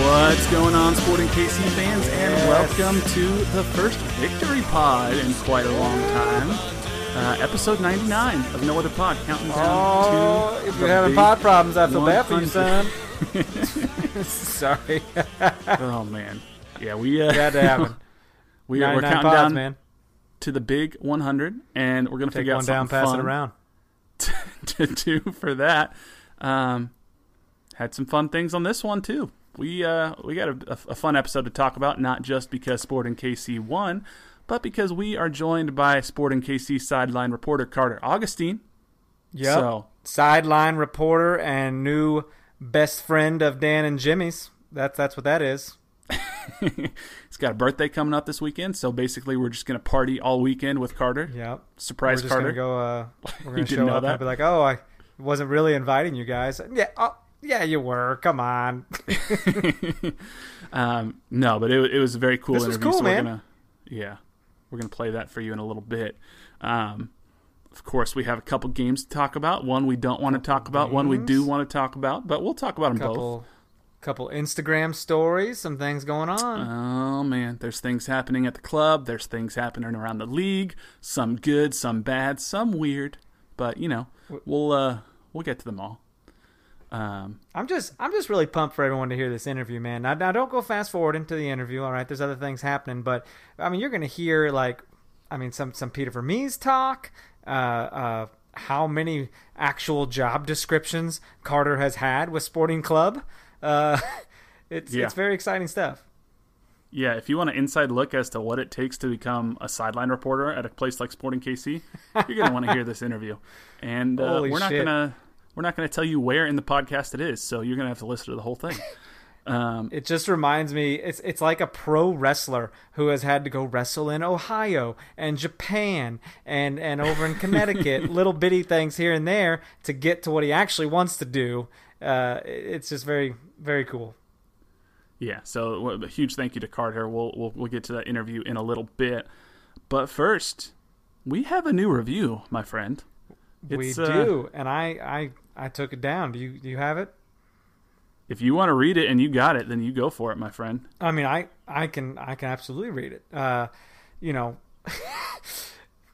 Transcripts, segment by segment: What's going on, Sporting KC fans, and welcome to the first Victory Pod in quite a long time. Episode 99 of No Other Pod, counting down to if you're having pod problems, I feel bad for you, son. Sorry. Oh, man. Yeah, we're counting down, man, to the big 100, and we're going to figure out something down, fun it around. to do for that. Had some fun things on this one, too. We got a fun episode to talk about, not just because Sporting KC won, but because we are joined by Sporting KC sideline reporter Carter Augustine. Yeah, so, sideline reporter and new best friend of Dan and Jimmy's. That's what that is. He's got a birthday coming up this weekend, so basically we're just gonna party all weekend with Carter. Yeah, surprise we're just Carter. We're gonna show up and be like, oh, I wasn't really inviting you guys. Yeah. Yeah, you were. Come on. No, but it was a very cool interview. This was cool, so man. We're going to play that for you in a little bit. Of course, we have a couple games to talk about. One we don't want to talk about, one we do want to talk about, but we'll talk about them both. Couple Instagram stories, some things going on. Oh, man. There's things happening at the club. There's things happening around the league. Some good, some bad, some weird. But, you know, we'll get to them all. I'm just really pumped for everyone to hear this interview, man. Now don't go fast forward into the interview. All right, there's other things happening, but I mean, you're going to hear some Peter Vermes talk, how many actual job descriptions Carter has had with Sporting Club. It's very exciting stuff. Yeah, if you want an inside look as to what it takes to become a sideline reporter at a place like Sporting KC, you're going to want to hear this interview. And We're not going to tell you where in the podcast it is, so you're going to have to listen to the whole thing. It just reminds me, it's like a pro wrestler who has had to go wrestle in Ohio and Japan and over in Connecticut, little bitty things here and there to get to what he actually wants to do. It's just very, very cool. Yeah, so a huge thank you to Carter. We'll get to that interview in a little bit. But first, we have a new review, my friend. And I took it down. Do you have it? If you want to read it and you got it, then you go for it, my friend. I mean, I can absolutely read it. I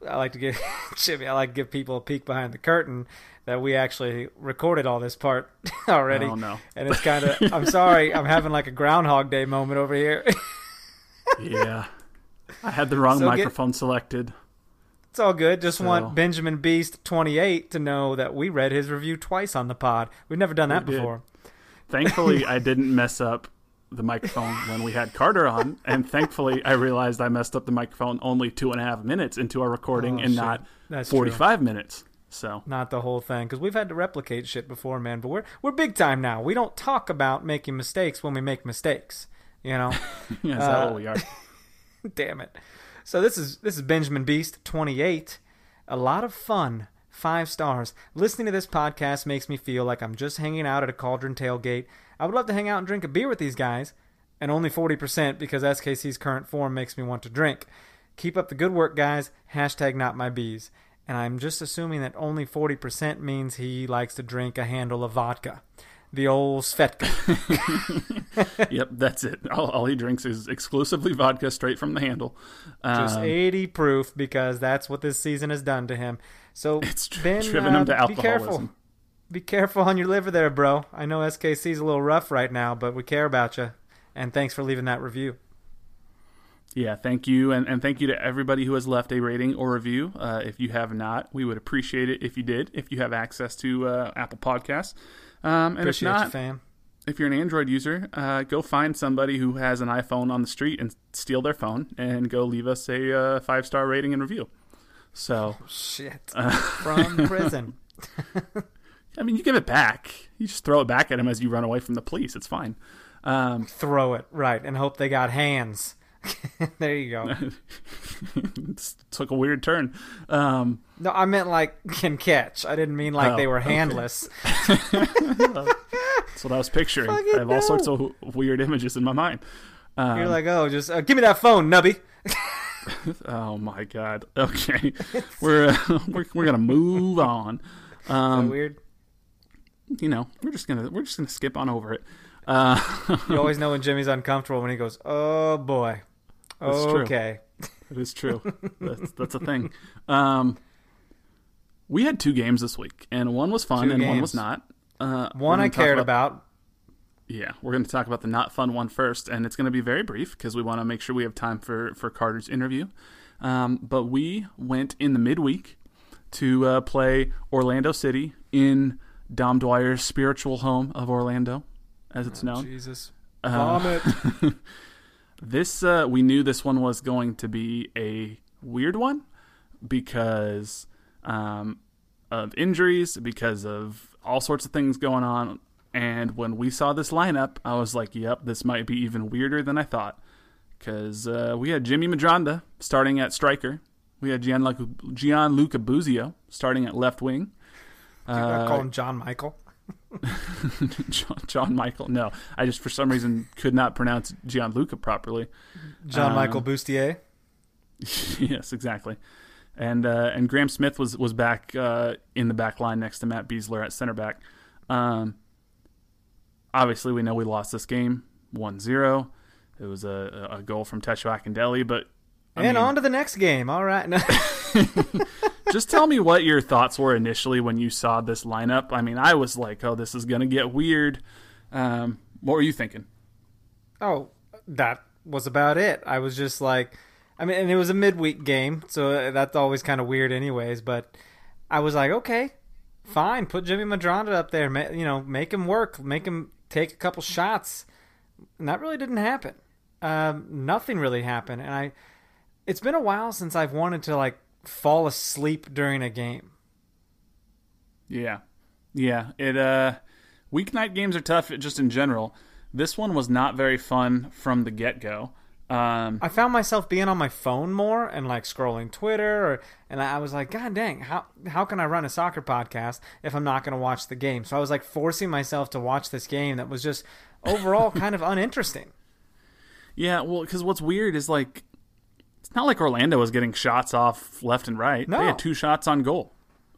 like to give Jimmy. I like to give people a peek behind the curtain that we actually recorded all this part already. Oh no! And it's kind of. I'm sorry. I'm having like a Groundhog Day moment over here. Yeah, I had the wrong microphone selected. It's all good. Want Benjamin Beast 28 to know that we read his review twice on the pod. We've never done that before. Thankfully, I didn't mess up the microphone when we had Carter on, and thankfully, I realized I messed up the microphone only 2.5 minutes into our recording, not 45 minutes. So not the whole thing, because we've had to replicate shit before, man. But we're big time now. We don't talk about making mistakes when we make mistakes. You know, yeah, that's how old we are. Damn it. So this is Benjamin Beast, 28. A lot of fun. 5 stars. Listening to this podcast makes me feel like I'm just hanging out at a Cauldron tailgate. I would love to hang out and drink a beer with these guys. And only 40% because SKC's current form makes me want to drink. Keep up the good work, guys. #NotMyBees. and I'm just assuming that only 40% means he likes to drink a handle of vodka. The old Svetka. Yep, that's it. All he drinks is exclusively vodka straight from the handle. Just 80 proof, because that's what this season has done to him. So it's driven him to alcoholism. Be careful on your liver there, bro. I know SKC's a little rough right now, but we care about you. And thanks for leaving that review. Yeah, thank you. And thank you to everybody who has left a rating or review. If you have not, we would appreciate it if you did, if you have access to Apple Podcasts. And if not, if you're an Android user, go find somebody who has an iPhone on the street and steal their phone and go leave us a 5-star rating and review. So from prison. I mean, you give it back. You just throw it back at him as you run away from the police. It's fine. Throw it, right, and hope they got hands. There you go. It took a weird turn. No, I meant like can catch. I didn't mean like they were handless. Okay. That's what I was picturing. I have all sorts of weird images in my mind. You're like, just give me that phone, nubby. Oh my God. Okay, we're gonna move on. So weird. You know, we're just gonna skip on over it. You always know when Jimmy's uncomfortable when he goes, "Oh boy." That's okay. It is true. That's a thing. We had 2 games this week, and one was fun and one was not. One I cared about. Yeah, we're going to talk about the not fun one first, and it's going to be very brief because we want to make sure we have time for Carter's interview. But we went in the midweek to play Orlando City in Dom Dwyer's spiritual home of Orlando, as it's known. Jesus. Vomit. This we knew this one was going to be a weird one because of injuries, because of all sorts of things going on. And when we saw this lineup, I was like, yep, this might be even weirder than I thought, because we had Jimmy Medranda starting at striker. We had Gianluca Busio starting at left wing. I call him John Michael. John Michael. No, I just for some reason could not pronounce Gianluca properly. John Michael Bustier. Yes, exactly. And Graham Smith was back in the back line next to Matt Beasler at center back. Obviously, we know we lost this game 1-0. It was a goal from Tesho Akindele, but on to the next game. All right. No. Just tell me what your thoughts were initially when you saw this lineup. I mean, I was like, oh, this is going to get weird. What were you thinking? Oh, that was about it. I was just like, I mean, and it was a midweek game, so that's always kind of weird anyways. But I was like, okay, fine. Put Jimmy Medranda up there. Make him work. Make him take a couple shots. And that really didn't happen. Nothing really happened. And it's been a while since I've wanted to, like, fall asleep during a game. Yeah. It weeknight games are tough just in general. This one was not very fun from the get-go. I found myself being on my phone more and like scrolling Twitter, and I was like, God dang, how can I run a soccer podcast if I'm not going to watch the game? So I was like forcing myself to watch this game that was just overall kind of uninteresting. Yeah, well, because what's weird is like, it's not like Orlando was getting shots off left and right. No. They had 2 shots on goal.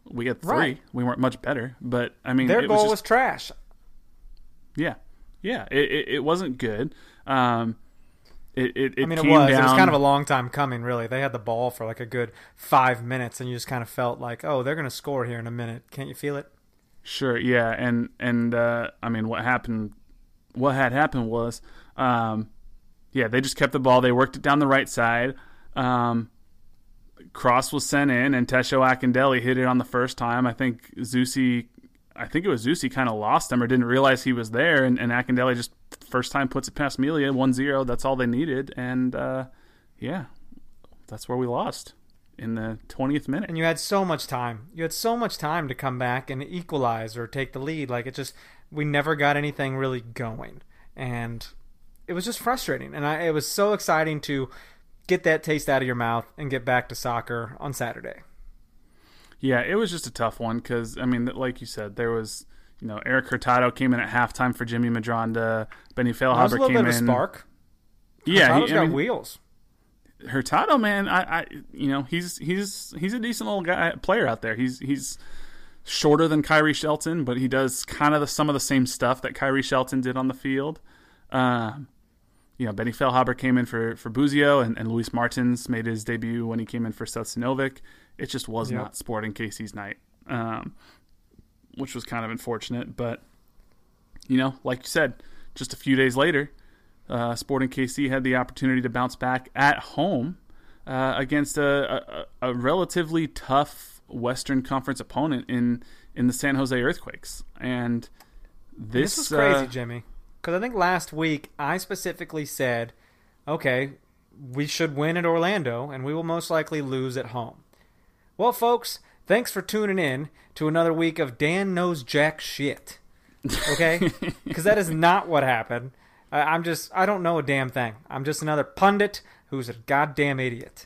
We had 3. Right. We weren't much better, but I mean, their goal was trash. Yeah. It wasn't good. It came down. It was kind of a long time coming, really. They had the ball for like a good 5 minutes, and you just kind of felt like, oh, they're going to score here in a minute. Can't you feel it? Sure. Yeah, and I mean, what had happened was, they just kept the ball. They worked it down the right side. Cross was sent in, and Tesho Akindele hit it on the first time. I think it was Zusi kind of lost him or didn't realize he was there, and Akindele just first time puts it past Melia, 1-0. That's all they needed, and that's where we lost in the 20th minute. And you had so much time. You had so much time to come back and equalize or take the lead. Like, it just, we never got anything really going, and it was just frustrating. And it was so exciting to get that taste out of your mouth and get back to soccer on Saturday. Yeah, it was just a tough one because, I mean, like you said, there was, Eric Hurtado came in at halftime for Jimmy Medranda. Benny Felhaber came in. That was a little bit of a spark. Yeah. Hurtado's got wheels. Hurtado, man, I you know, he's a decent little guy, player out there. He's shorter than Kyrie Shelton, but he does kind of some of the same stuff that Kyrie Shelton did on the field. You know, Benny Felhaber came in for Busio, and Luis Martins made his debut when he came in for Seth Sinovic. It just was not Sporting KC's night, which was kind of unfortunate. But, you know, like you said, just a few days later, Sporting KC had the opportunity to bounce back at home against a relatively tough Western Conference opponent in the San Jose Earthquakes. And this was crazy, Jimmy. Because I think last week I specifically said, okay, we should win at Orlando, and we will most likely lose at home. Well, folks, thanks for tuning in to another week of Dan Knows Jack Shit. Okay? Because that is not what happened. I don't know a damn thing. I'm just another pundit who's a goddamn idiot.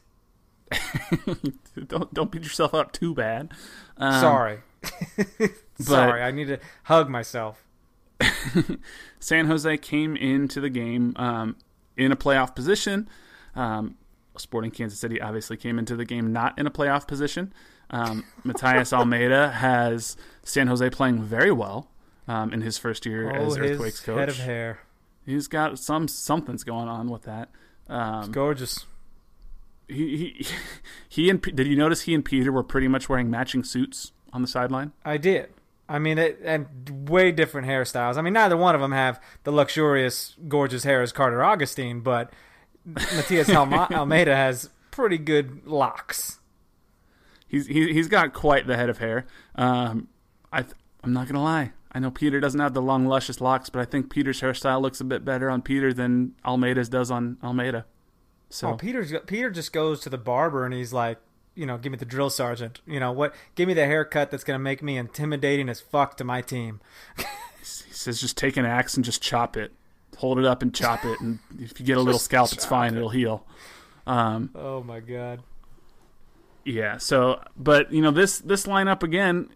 Don't beat yourself up too bad. Sorry. Sorry, I need to hug myself. San Jose came into the game in a playoff position. Sporting Kansas City obviously came into the game not in a playoff position. Matias Almeyda has San Jose playing very well in his first year as Earthquakes coach. Head of hair. He's got something's going on with that. It's gorgeous. He and did you notice he and Peter were pretty much wearing matching suits on the sideline? I did. I mean, and way different hairstyles. I mean, neither one of them have the luxurious, gorgeous hair as Carter Augustine, but Matias Almeyda has pretty good locks. He's got quite the head of hair. I'm not going to lie. I know Peter doesn't have the long, luscious locks, but I think Peter's hairstyle looks a bit better on Peter than Almeida's does on Almeyda. So Peter just goes to the barber and he's like, you know, give me the drill sergeant. You know what? Give me the haircut that's going to make me intimidating as fuck to my team. He says, just take an axe and just chop it, hold it up and chop it, and if you get a little scalp, it's fine. It'll heal. Oh my god. Yeah. So, but you know, this lineup again,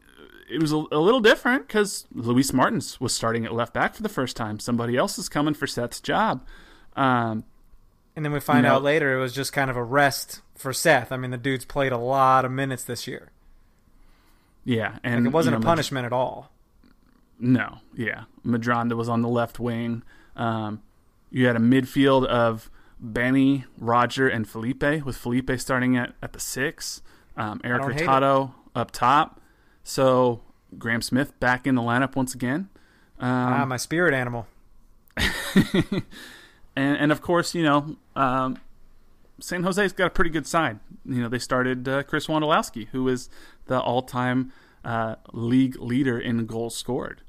it was a little different because Luis Martins was starting at left back for the first time. Somebody else is coming for Seth's job. And then we find out later it was just kind of a rest for Seth. I mean, the dude's played a lot of minutes this year. Yeah. And like it wasn't a punishment at all. No. Yeah. Medranda was on the left wing. You had a midfield of Benny, Roger, and Felipe, with Felipe starting at the 6. Eric Hurtado up top. So Graham Smith back in the lineup once again. My spirit animal. And of course, you know, San Jose's got a pretty good side. You know, they started Chris Wondolowski, who is the all-time league leader in goals scored.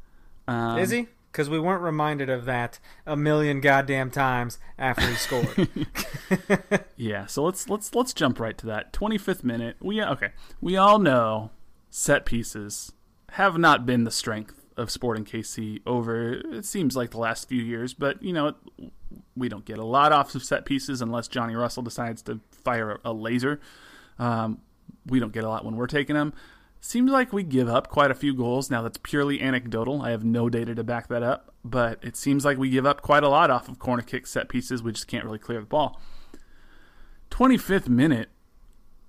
Is he? Because we weren't reminded of that a million goddamn times after he scored. Yeah, so let's jump right to that 25th minute. We all know set pieces have not been the strength of Sporting KC over, it seems like, the last few years, but you know, we don't get a lot off of set pieces unless Johnny Russell decides to fire a laser. We don't get a lot when we're taking them. Seems like we give up quite a few goals. Now, that's purely anecdotal. I have no data to back that up, but it seems like we give up quite a lot off of corner kick set pieces. We just can't really clear the ball. 25th minute,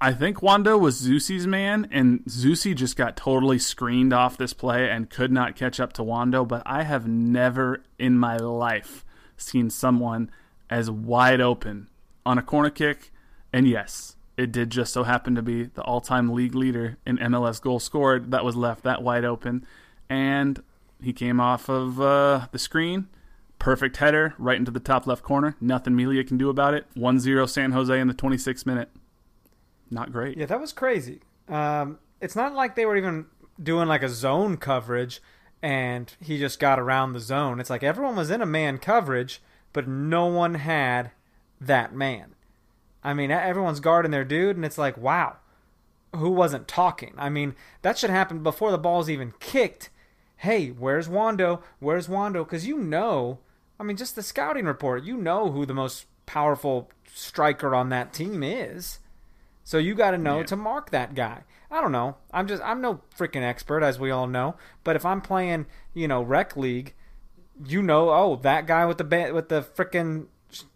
I think Wando was Zusi's man, and Zusi just got totally screened off this play and could not catch up to Wando, but I have never in my life seen someone as wide open on a corner kick. And yes, it did just so happen to be the all-time league leader in MLS goals scored that was left that wide open. And he came off of the screen. Perfect header right into the top left corner. Nothing Melia can do about it. 1-0 San Jose in the 26th minute. Not great. Yeah, that was crazy. It's not like they were even doing like a zone coverage and he just got around the zone. It's like everyone was in a man coverage, but no one had that man. I mean, everyone's guarding their dude, and it's like, wow, who wasn't talking? I mean, that should happen before the ball's even kicked. Hey, where's Wando? Where's Wando? Because you know, I mean, just the scouting report, you know who the most powerful striker on that team is. So you got to know to mark that guy. I don't know. I'm no freaking expert, as we all know. But if I'm playing, you know, rec league, you know, oh, that guy with the freaking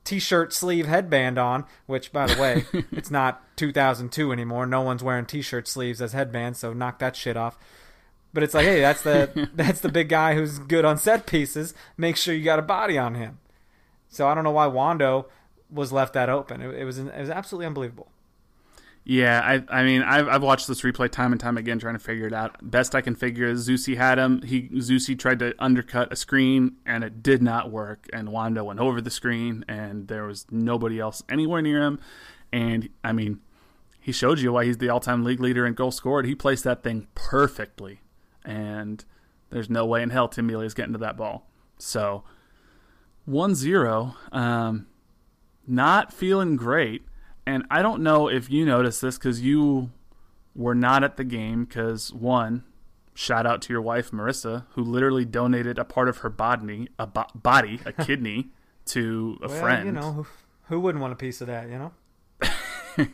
t-shirt sleeve headband on, which, by the way, it's not 2002 anymore. No one's wearing t-shirt sleeves as headbands, so knock that shit off. But it's like, hey, that's the big guy who's good on set pieces. Make sure you got a body on him. So I don't know why Wando was left that open. It was absolutely unbelievable. Yeah, I mean I've watched this replay time and time again trying to figure it out. Best I can figure is Zusi had him. Zusi tried to undercut a screen and it did not work, and Wando went over the screen and there was nobody else anywhere near him. And I mean, he showed you why he's the all-time league leader in goal scored. He placed that thing perfectly, and there's no way in hell Tim Melia's getting to that ball. So 1-0, not feeling great. And I don't know if you noticed this because you were not at the game because, one, shout out to your wife, Marissa, who literally donated a part of her body, a kidney, to a friend. You know, who wouldn't want a piece of that, you know?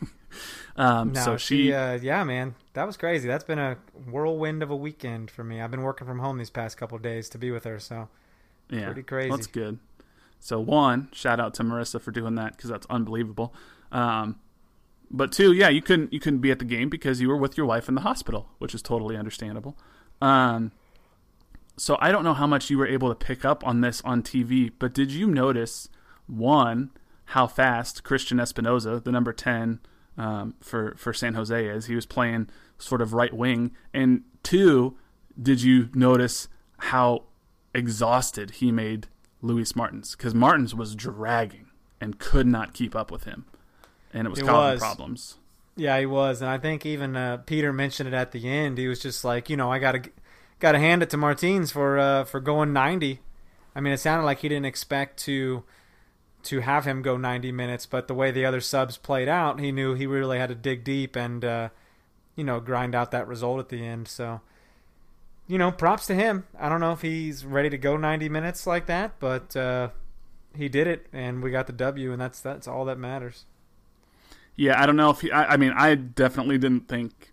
So she man, that was crazy. That's been a whirlwind of a weekend for me. I've been working from home these past couple of days to be with her, so yeah, pretty crazy. That's good. So, one, shout out to Marissa for doing that because that's unbelievable. But two, yeah, you couldn't be at the game because you were with your wife in the hospital, which is totally understandable. So I don't know how much you were able to pick up on this on TV, but did you notice, one, how fast Christian Espinoza, the number 10, for San Jose is? He was playing sort of right wing. And two, did you notice how exhausted he made Luis Martins? Because Martins was dragging and could not keep up with him, and it was causing problems. Yeah, he was, and I think even Peter mentioned it at the end. He was just like, you know, I gotta hand it to Martins for going 90. I mean, it sounded like he didn't expect to have him go 90 minutes, but the way the other subs played out, he knew he really had to dig deep and grind out that result at the end. So, you know, props to him. I don't know if he's ready to go 90 minutes like that, but he did it, and we got the W, and that's all that matters. Yeah, I don't know if he... I mean, I definitely didn't think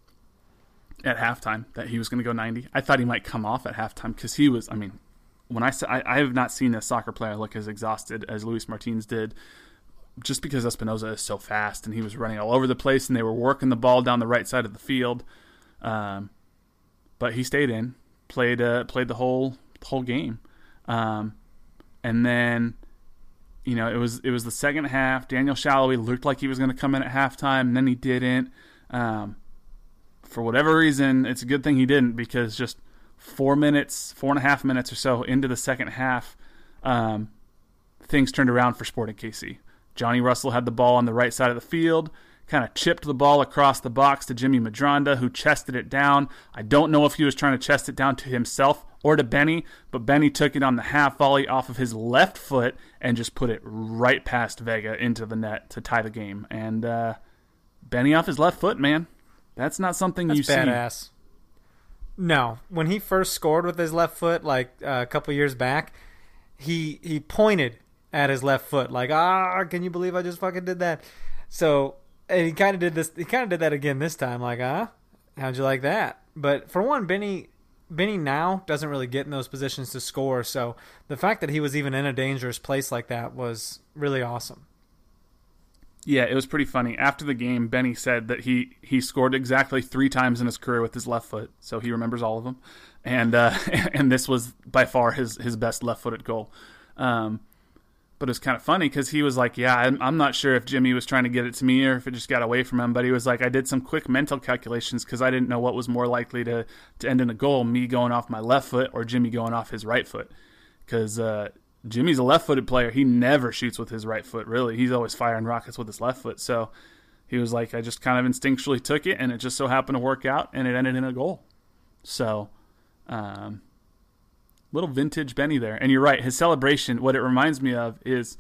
at halftime that he was going to go 90. I thought he might come off at halftime because he was... I mean, when I have not seen a soccer player look as exhausted as Luis Martins did, just because Espinoza is so fast, and he was running all over the place, and they were working the ball down the right side of the field. But he stayed in, played the whole game. And then... You know, it was the second half. Daniel Shallowy looked like he was going to come in at halftime, and then he didn't. For whatever reason, it's a good thing he didn't, because just 4.5 minutes or so into the second half, things turned around for Sporting KC. Johnny Russell had the ball on the right side of the field, kind of chipped the ball across the box to Jimmy Medranda, who chested it down. I don't know if he was trying to chest it down to himself or to Benny, but Benny took it on the half volley off of his left foot and just put it right past Vega into the net to tie the game. And Benny off his left foot, man, that's not something that's you badass. See. No, when he first scored with his left foot, like a couple years back, he pointed at his left foot, like, can you believe I just fucking did that? So, and he kind of did this. He kind of did that again this time, like, how'd you like that? But for one, Benny now doesn't really get in those positions to score, so the fact that he was even in a dangerous place like that was really awesome. Yeah, it was pretty funny. After the game, Benny said that he scored exactly 3 times in his career with his left foot, so he remembers all of them. And this was by far his best left-footed goal. But it was kind of funny because he was like, yeah, I'm not sure if Jimmy was trying to get it to me or if it just got away from him. But he was like, I did some quick mental calculations because I didn't know what was more likely to end in a goal, me going off my left foot or Jimmy going off his right foot. Because Jimmy's a left-footed player. He never shoots with his right foot, really. He's always firing rockets with his left foot. So he was like, I just kind of instinctually took it, and it just so happened to work out, and it ended in a goal. So little vintage Benny there. And you're right, his celebration, what it reminds me of is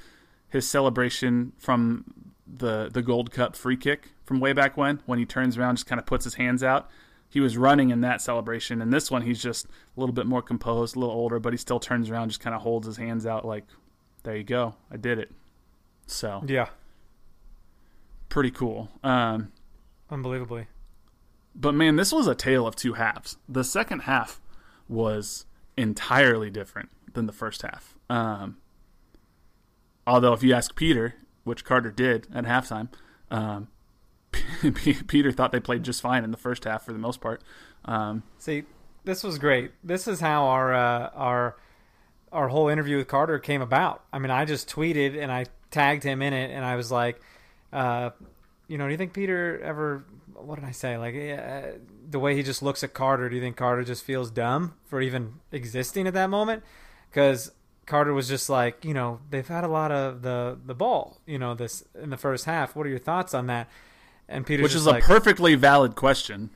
his celebration from the Gold Cup free kick from way back when he turns around, just kind of puts his hands out. He was running in that celebration, and this one he's just a little bit more composed, a little older, but he still turns around, just kind of holds his hands out like, there you go, I did it. So yeah, pretty cool. Unbelievably. But man, this was a tale of two halves. The second half was entirely different than the first half. Although if you ask Peter, which Carter did at halftime, Peter thought they played just fine in the first half for the most part. See, this was great. This is how our whole interview with Carter came about. I mean, I just tweeted and I tagged him in it, and I was like, do you think Peter ever? What did I say? Like, the way he just looks at Carter. Do you think Carter just feels dumb for even existing at that moment? Because Carter was just like, they've had a lot of the ball, this in the first half. What are your thoughts on that? And Peter, which is like, a perfectly valid question.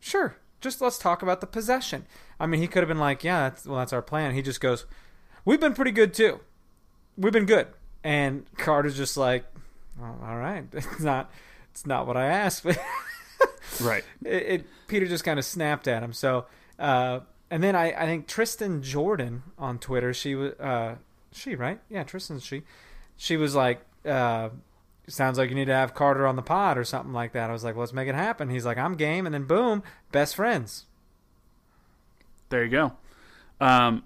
Sure, just let's talk about the possession. I mean, he could have been like, yeah, that's our plan. He just goes, we've been pretty good too. We've been good. And Carter's just like, oh, all right, it's not what I asked. Right. Peter just kind of snapped at him. So, and then I think Tristan Jordan on Twitter, she was she, right? Yeah, Tristan's she was like, sounds like you need to have Carter on the pod or something like that. I was like, let's make it happen. He's like, I'm game. And then boom, best friends. There you go.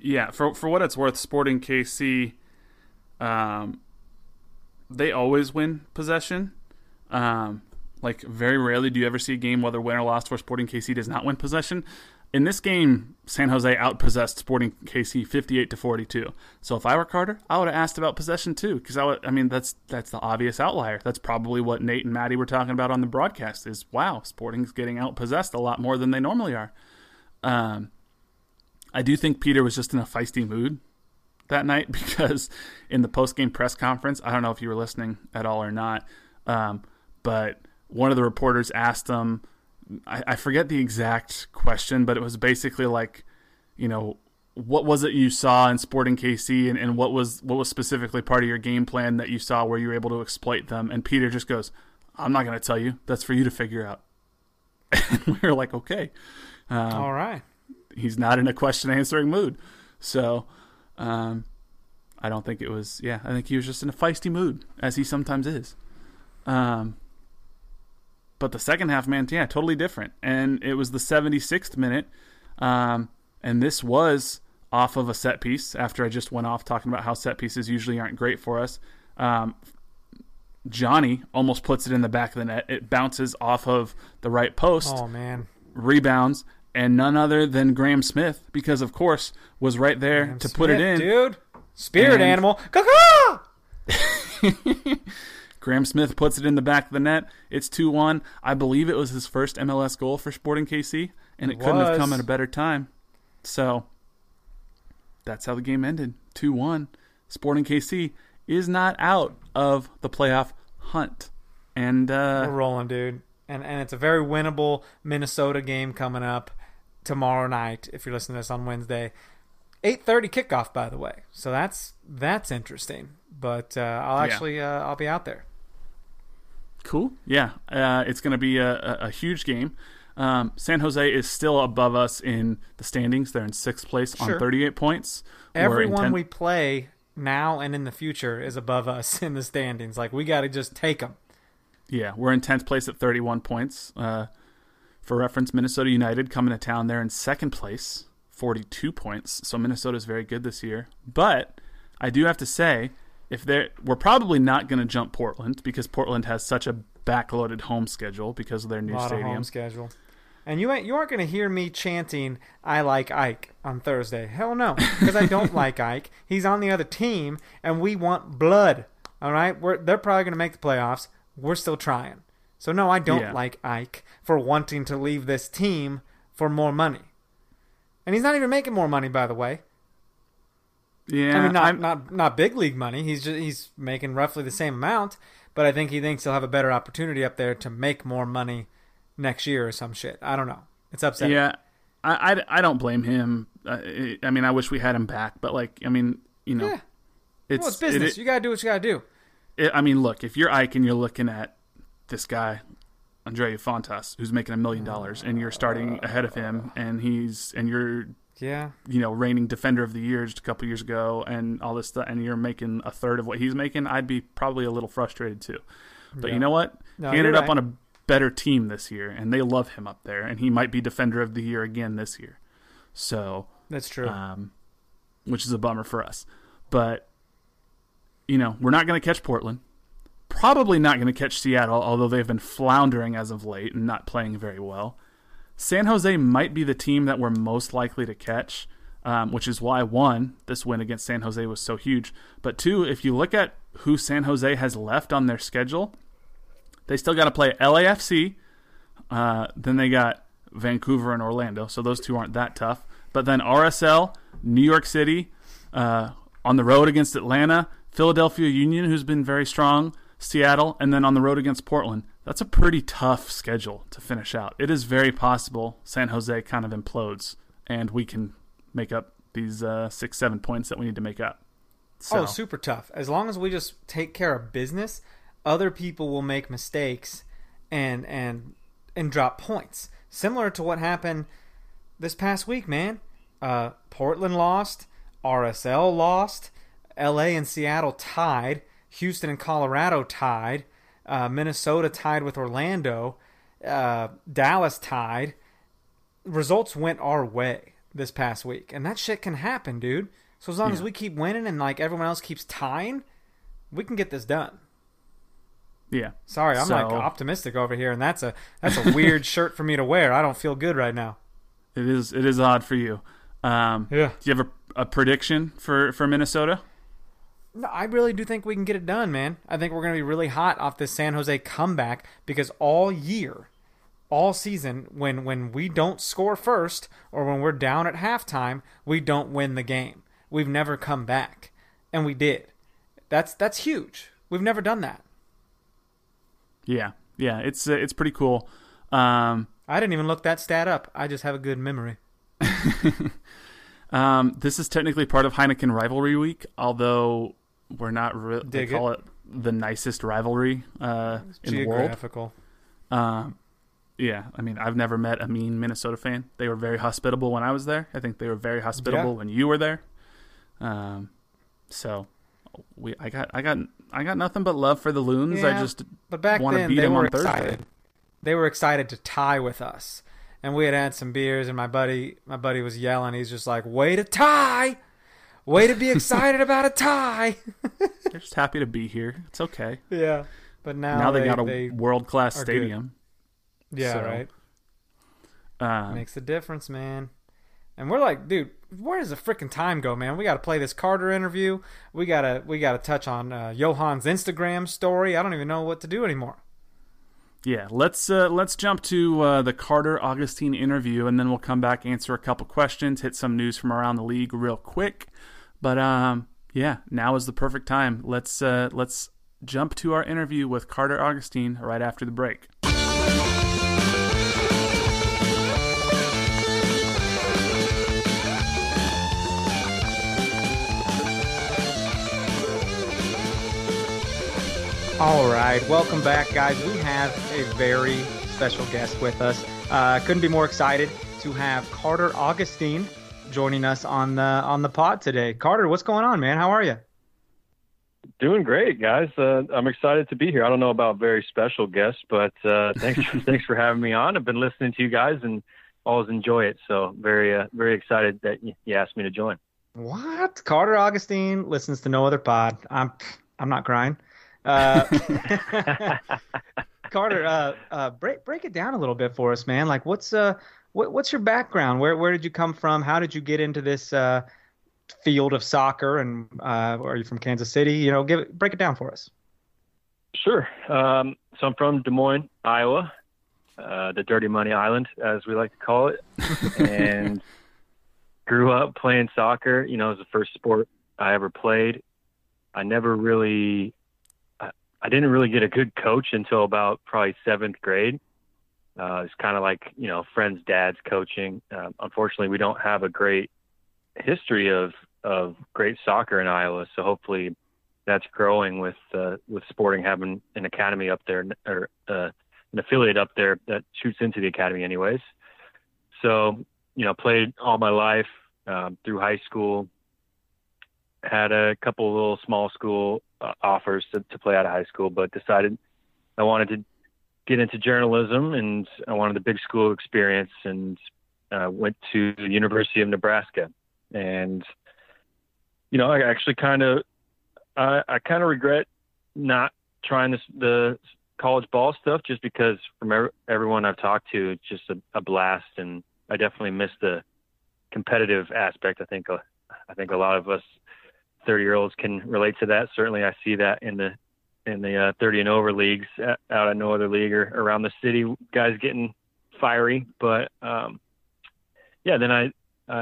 Yeah, for what it's worth, Sporting KC, they always win possession. Like, very rarely do you ever see a game, whether win or lost, where Sporting KC does not win possession. In this game, San Jose outpossessed Sporting KC 58-42. So if I were Carter, I would have asked about possession too, because that's the obvious outlier. That's probably what Nate and Maddie were talking about on the broadcast is, wow, Sporting's getting outpossessed a lot more than they normally are. I do think Peter was just in a feisty mood that night, because in the post-game press conference, I don't know if you were listening at all or not, but one of the reporters asked him, I forget the exact question, but it was basically like, what was it you saw in Sporting KC, and what was specifically part of your game plan that you saw where you were able to exploit them? And Peter just goes, I'm not going to tell you. That's for you to figure out. And we were like, okay. All right. He's not in a question-answering mood. So I don't think it was – yeah, I think he was just in a feisty mood, as he sometimes is. But the second half, man, yeah, totally different. And it was the 76th minute, and this was off of a set piece after I just went off talking about how set pieces usually aren't great for us. Johnny almost puts it in the back of the net. It bounces off of the right post. Oh, man. Rebounds, and none other than Graham Smith, because, of course, was right there Graham to Smith, put it in. Dude, spirit animal. Graham Smith puts it in the back of the net. It's 2-1. I believe it was his first MLS goal for Sporting KC, and it couldn't have come at a better time. So that's how the game ended, 2-1. Sporting KC is not out of the playoff hunt. And we're rolling, dude. And it's a very winnable Minnesota game coming up tomorrow night, if you're listening to this on Wednesday. 8:30 kickoff, by the way. So that's interesting. But I'll actually I'll be out there. Cool. Yeah. It's going to be a huge game. San Jose is still above us in the standings. They're in 6th place on 38 points. Everyone we play now and in the future is above us in the standings. Like, we got to just take them. Yeah. We're in 10th place at 31 points. For reference, Minnesota United coming to town. They're in 2nd place, 42 points. So Minnesota's very good this year. But I do have to say, we're probably not going to jump Portland, because Portland has such a backloaded home schedule because of their new stadium. A lot of home schedule. And you aren't going to hear me chanting, I like Ike, on Thursday. Hell no, because I don't like Ike. He's on the other team, and we want blood. All right? They're probably going to make the playoffs. We're still trying. So, no, I don't like Ike for wanting to leave this team for more money. And he's not even making more money, by the way. Yeah, I mean, not big league money. He's making roughly the same amount, but I think he thinks he'll have a better opportunity up there to make more money next year or some shit. I don't know. It's upsetting. Yeah, I don't blame him. I mean, I wish we had him back, but it's business. You gotta do what you gotta do. Look, if you're Ike and you're looking at this guy, Andrea Fontas, who's making $1 million, and you're starting ahead of him, and you're. Yeah, reigning defender of the year just a couple years ago, and all this stuff, and you're making a third of what he's making. I'd be probably a little frustrated too, but You know what? No, he ended up on a better team this year, and they love him up there, and he might be defender of the year again this year. So that's true, which is a bummer for us. But you know, we're not going to catch Portland. Probably not going to catch Seattle, although they've been floundering as of late and not playing very well. San Jose might be the team that we're most likely to catch, which is why, one, this win against San Jose was so huge. But two, if you look at who San Jose has left on their schedule, they still got to play LAFC. Then they got Vancouver and Orlando, so those two aren't that tough. But then RSL, New York City, on the road against Atlanta, Philadelphia Union, who's been very strong, Seattle, and then on the road against Portland. That's a pretty tough schedule to finish out. It is very possible San Jose kind of implodes, and we can make up these 6-7 points that we need to make up. So. Oh, super tough. As long as we just take care of business, other people will make mistakes and drop points. Similar to what happened this past week, man. Portland lost. RSL lost. L.A. and Seattle tied. Houston and Colorado tied. Minnesota tied with Orlando. Dallas tied. Results went our way this past week. And that shit can happen, dude. So as long as we keep winning and like everyone else keeps tying, we can get this done. Yeah. Sorry, I'm like optimistic over here, and that's a weird shirt for me to wear. I don't feel good right now. It is odd for you. Yeah. Do you have a prediction for Minnesota? No, I really do think we can get it done, man. I think we're going to be really hot off this San Jose comeback because all year, all season, when we don't score first or when we're down at halftime, we don't win the game. We've never come back, and we did. That's huge. We've never done that. Yeah, it's pretty cool. I didn't even look that stat up. I just have a good memory. This is technically part of Heineken Rivalry Week, although we're not they call it the nicest rivalry in the world. Geographical. Yeah, I mean, I've never met a mean Minnesota fan. They were very hospitable when I was there. I think they were very hospitable when you were there. So I got nothing but love for the Loons. Yeah, I just want to beat them on Thursday. Excited. They were excited to tie with us, and we had some beers. And my buddy was yelling. He's just like, "Way to tie! Way to be excited about a tie!" They're just happy to be here. It's okay. Yeah, but now they got a world-class stadium. Good. Yeah, so, right. Makes a difference, man. And we're like, dude, where does the freaking time go, man? We got to play this Carter interview. We gotta touch on Johan's Instagram story. I don't even know what to do anymore. Yeah, let's jump to the Carter Augustine interview, and then we'll come back, answer a couple questions, hit some news from around the league real quick. But yeah, now is the perfect time. Let's jump to our interview with Carter Augustine right after the break. All right, welcome back, guys. We have a very special guest with us. Couldn't be more excited to have Carter Augustine joining us on the pod today. Carter, what's going on, man? How are you? Doing great, guys. I'm excited to be here. I don't know about very special guests, but thanks for having me on. I've been listening to you guys and always enjoy it. So very excited that you asked me to join. What? Carter Augustine listens to no other pod. I'm not crying. Carter, break it down a little bit for us, man. Like, what's your background? Where did you come from? How did you get into this field of soccer? And are you from Kansas City? You know, break it down for us. Sure. So I'm from Des Moines, Iowa, the Dirty Money Island, as we like to call it, and grew up playing soccer. You know, it was the first sport I ever played. I didn't really get a good coach until about probably 7th grade. It's kind of like, you know, friends' dads coaching. Unfortunately, we don't have a great history of great soccer in Iowa. So hopefully that's growing with Sporting having an academy up there or an affiliate up there that shoots into the academy anyways. So, you know, played all my life through high school. Had a couple of little small school offers to play out of high school, but decided I wanted to get into journalism and I wanted the big school experience, and went to the University of Nebraska. And, you know, I actually kind of, I kind of regret not trying the college ball stuff, just because from everyone I've talked to, it's just a blast, and I definitely miss the competitive aspect. I think a lot of us 30-year-olds can relate to that. Certainly, I see that in the 30 and over leagues out at no other league or around the city, guys getting fiery. But then I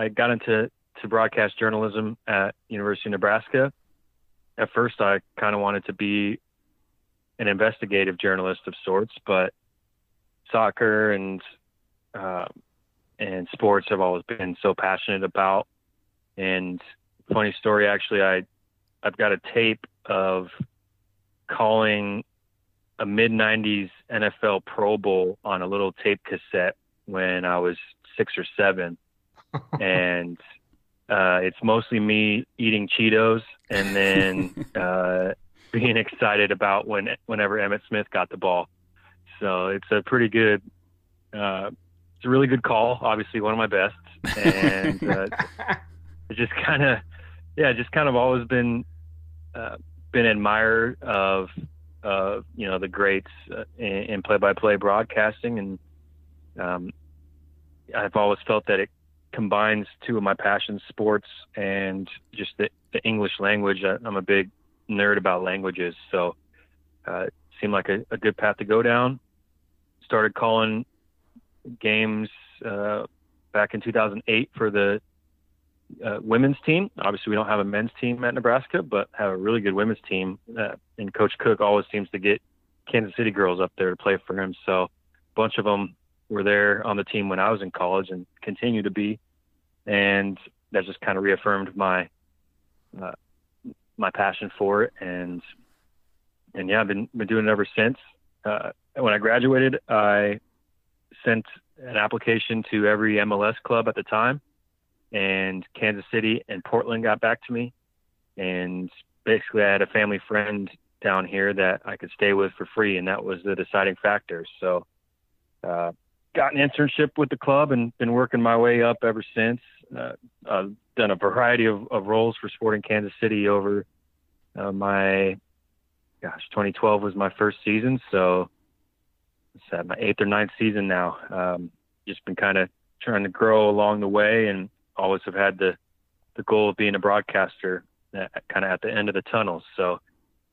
got into broadcast journalism at University of Nebraska. At first, I kind of wanted to be an investigative journalist of sorts, but soccer and sports have always been so passionate about. And funny story, actually, I've got a tape of calling a mid-90s NFL Pro Bowl on a little tape cassette when I was 6 or 7. And it's mostly me eating Cheetos and then being excited about whenever Emmitt Smith got the ball. So it's a pretty good it's a really good call, obviously one of my best. And it's just kind of always been an admirer of the greats in play-by-play broadcasting. And I've always felt that it combines two of my passions, sports and just the English language. I'm a big nerd about languages, so it seemed like a good path to go down. Started calling games back in 2008 for the women's team. Obviously, we don't have a men's team at Nebraska, but have a really good women's team. And Coach Cook always seems to get Kansas City girls up there to play for him. So a bunch of them were there on the team when I was in college and continue to be. And that just kind of reaffirmed my passion for it. And yeah, I've been doing it ever since. When I graduated, I sent an application to every MLS club at the time, and Kansas City and Portland got back to me. And basically I had a family friend down here that I could stay with for free, and that was the deciding factor. So, got an internship with the club and been working my way up ever since. I've done a variety of roles for Sporting Kansas City over 2012 was my first season. So it's at my 8th or 9th season now. Just been kind of trying to grow along the way, and always have had the goal of being a broadcaster kind of at the end of the tunnel. So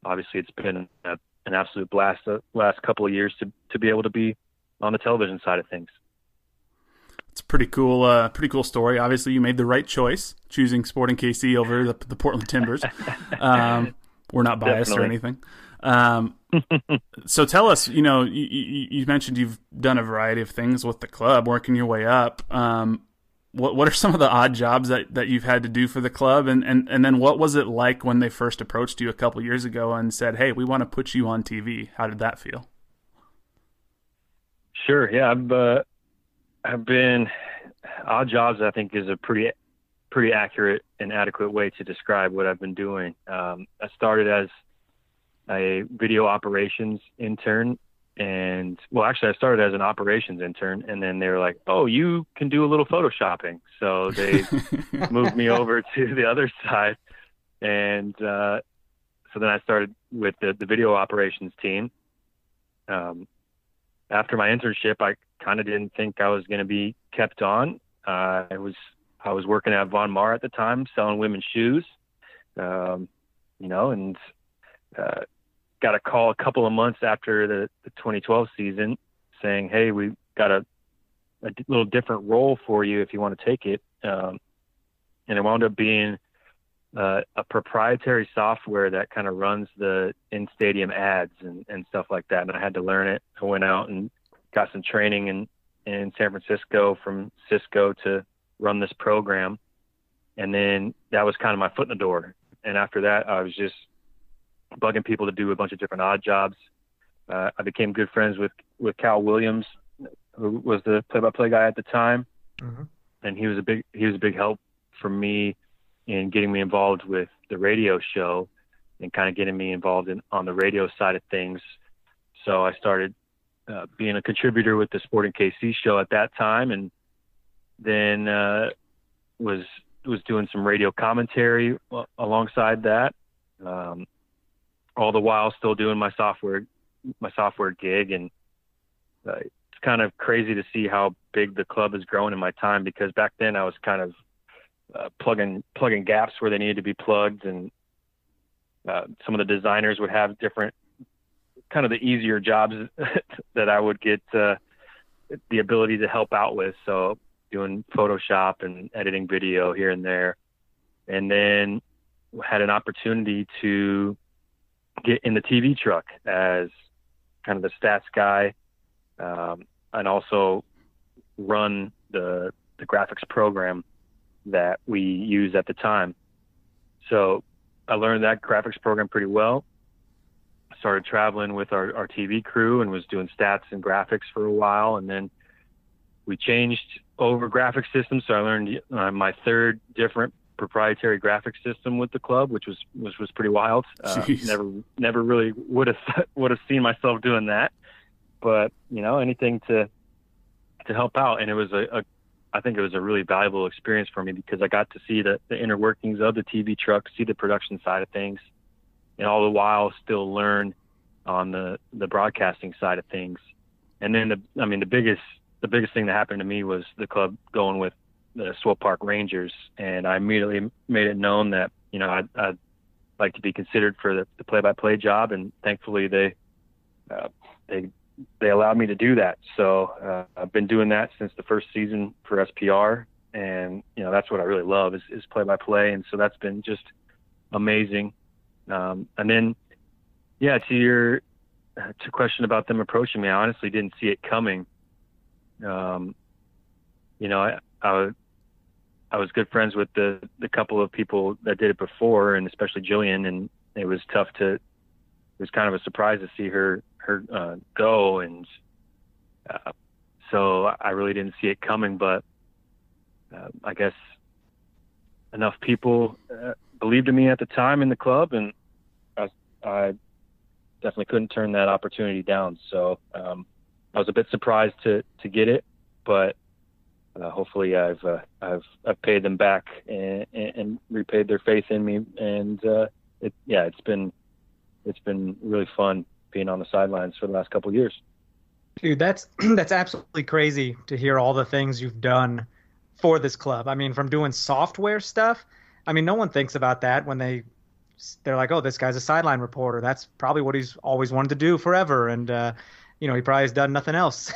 obviously it's been an absolute blast the last couple of years to be able to be on the television side of things. It's a pretty cool story. Obviously, you made the right choice choosing Sporting KC over the Portland Timbers. We're not biased or anything. So tell us, you mentioned you've done a variety of things with the club, working your way up. What are some of the odd jobs that you've had to do for the club? And then what was it like when they first approached you a couple years ago and said, hey, we want to put you on TV? How did that feel? Sure. Yeah. I've been odd jobs, I think, is a pretty accurate and adequate way to describe what I've been doing. I started as a video operations intern, I started as an operations intern, and then they were like, oh, you can do a little photoshopping. So they moved me over to the other side. And, so then I started with the video operations team. After my internship, I kind of didn't think I was going to be kept on. I was working at Von Maur at the time, selling women's shoes, and got a call a couple of months after the 2012 season saying, hey, we've got a little different role for you if you want to take it. And it wound up being a proprietary software that kind of runs the in-stadium ads and stuff like that. And I had to learn it. I went out and got some training in San Francisco from Cisco to run this program. And then that was kind of my foot in the door. And after that, I was just bugging people to do a bunch of different odd jobs. I became good friends with Cal Williams, who was the play-by-play guy at the time. Mm-hmm. And he was a big help for me in getting me involved with the radio show and kind of getting me involved on the radio side of things. So I started being a contributor with the Sporting KC show at that time. And then was doing some radio commentary alongside that. all the while still doing my software gig. And it's kind of crazy to see how big the club has grown in my time, because back then I was kind of plugging gaps where they needed to be plugged. And some of the designers would have different kind of the easier jobs that I would get the ability to help out with. So doing Photoshop and editing video here and there. And then had an opportunity to get in the TV truck as kind of the stats guy, and also run the graphics program that we use at the time. So I learned that graphics program pretty well. Started traveling with our TV crew and was doing stats and graphics for a while. And then we changed over graphic systems. So I learned my third different proprietary graphic system with the club, which was pretty wild. Never really would have seen myself doing that, but you know, anything to help out. And it was I think it was a really valuable experience for me, because I got to see the inner workings of the TV truck, see the production side of things, and all the while still learn on the broadcasting side of things. And then the biggest thing that happened to me was the club going with the Swope Park Rangers, and I immediately made it known that, you know, I'd like to be considered for the play-by-play job, and thankfully they allowed me to do that. So I've been doing that since the first season for SPR, and you know that's what I really love is play-by-play, and so that's been just amazing. And then, yeah, to your question about them approaching me, I honestly didn't see it coming. You know, I was good friends with the couple of people that did it before, and especially Jillian. And it was tough it was kind of a surprise to see her go. And so I really didn't see it coming, but I guess enough people believed in me at the time in the club, and I definitely couldn't turn that opportunity down. So I was a bit surprised to get it, but hopefully I've paid them back and repaid their faith in me. And it's been really fun being on the sidelines for the last couple of years. Dude, that's absolutely crazy to hear all the things you've done for this club. I mean, from doing software stuff. I mean, no one thinks about that when they're like, oh, this guy's a sideline reporter. That's probably what he's always wanted to do forever. And, you know, he probably has done nothing else.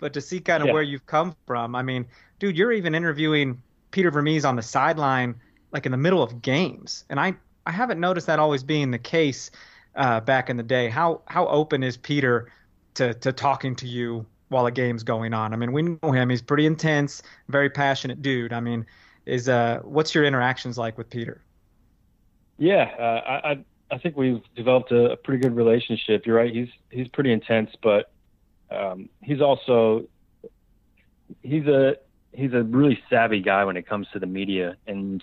But to see kind of where you've come from, I mean, dude, you're even interviewing Peter Vermes on the sideline, like in the middle of games. And I haven't noticed that always being the case back in the day. How open is Peter to talking to you while a game's going on? I mean, we know him. He's pretty intense, very passionate dude. I mean, what's your interactions like with Peter? Yeah, I think we've developed a pretty good relationship. You're right. He's pretty intense, but he's also he's a really savvy guy when it comes to the media, and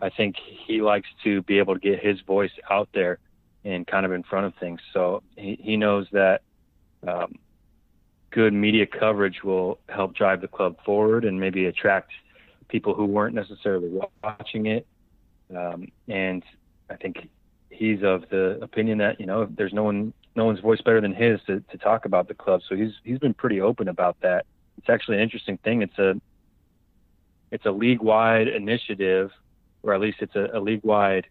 I think he likes to be able to get his voice out there and kind of in front of things. So he knows that good media coverage will help drive the club forward and maybe attract people who weren't necessarily watching it. And I think he's of the opinion that, you know, there's no one's voice better than his to talk about the club. So he's been pretty open about that. It's actually an interesting thing. It's a league-wide initiative, or at least it's a league-wide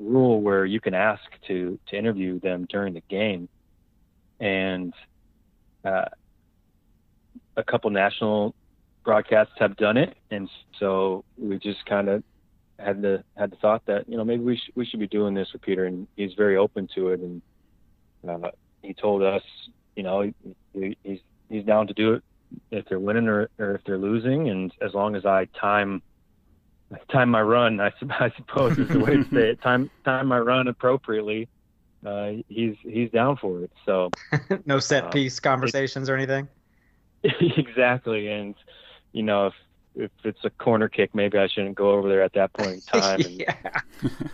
rule where you can ask to interview them during the game. And a couple national broadcasts have done it. And so we just kind of had the thought that, you know, maybe we should be doing this with Peter, and he's very open to it. And he told us, you know, he's down to do it if they're winning or if they're losing, and as long as I time my run, I suppose is the way to say it. Time my run appropriately. He's down for it. So no set piece conversations or anything. Exactly, and you know, if it's a corner kick, maybe I shouldn't go over there at that point in time. Yeah.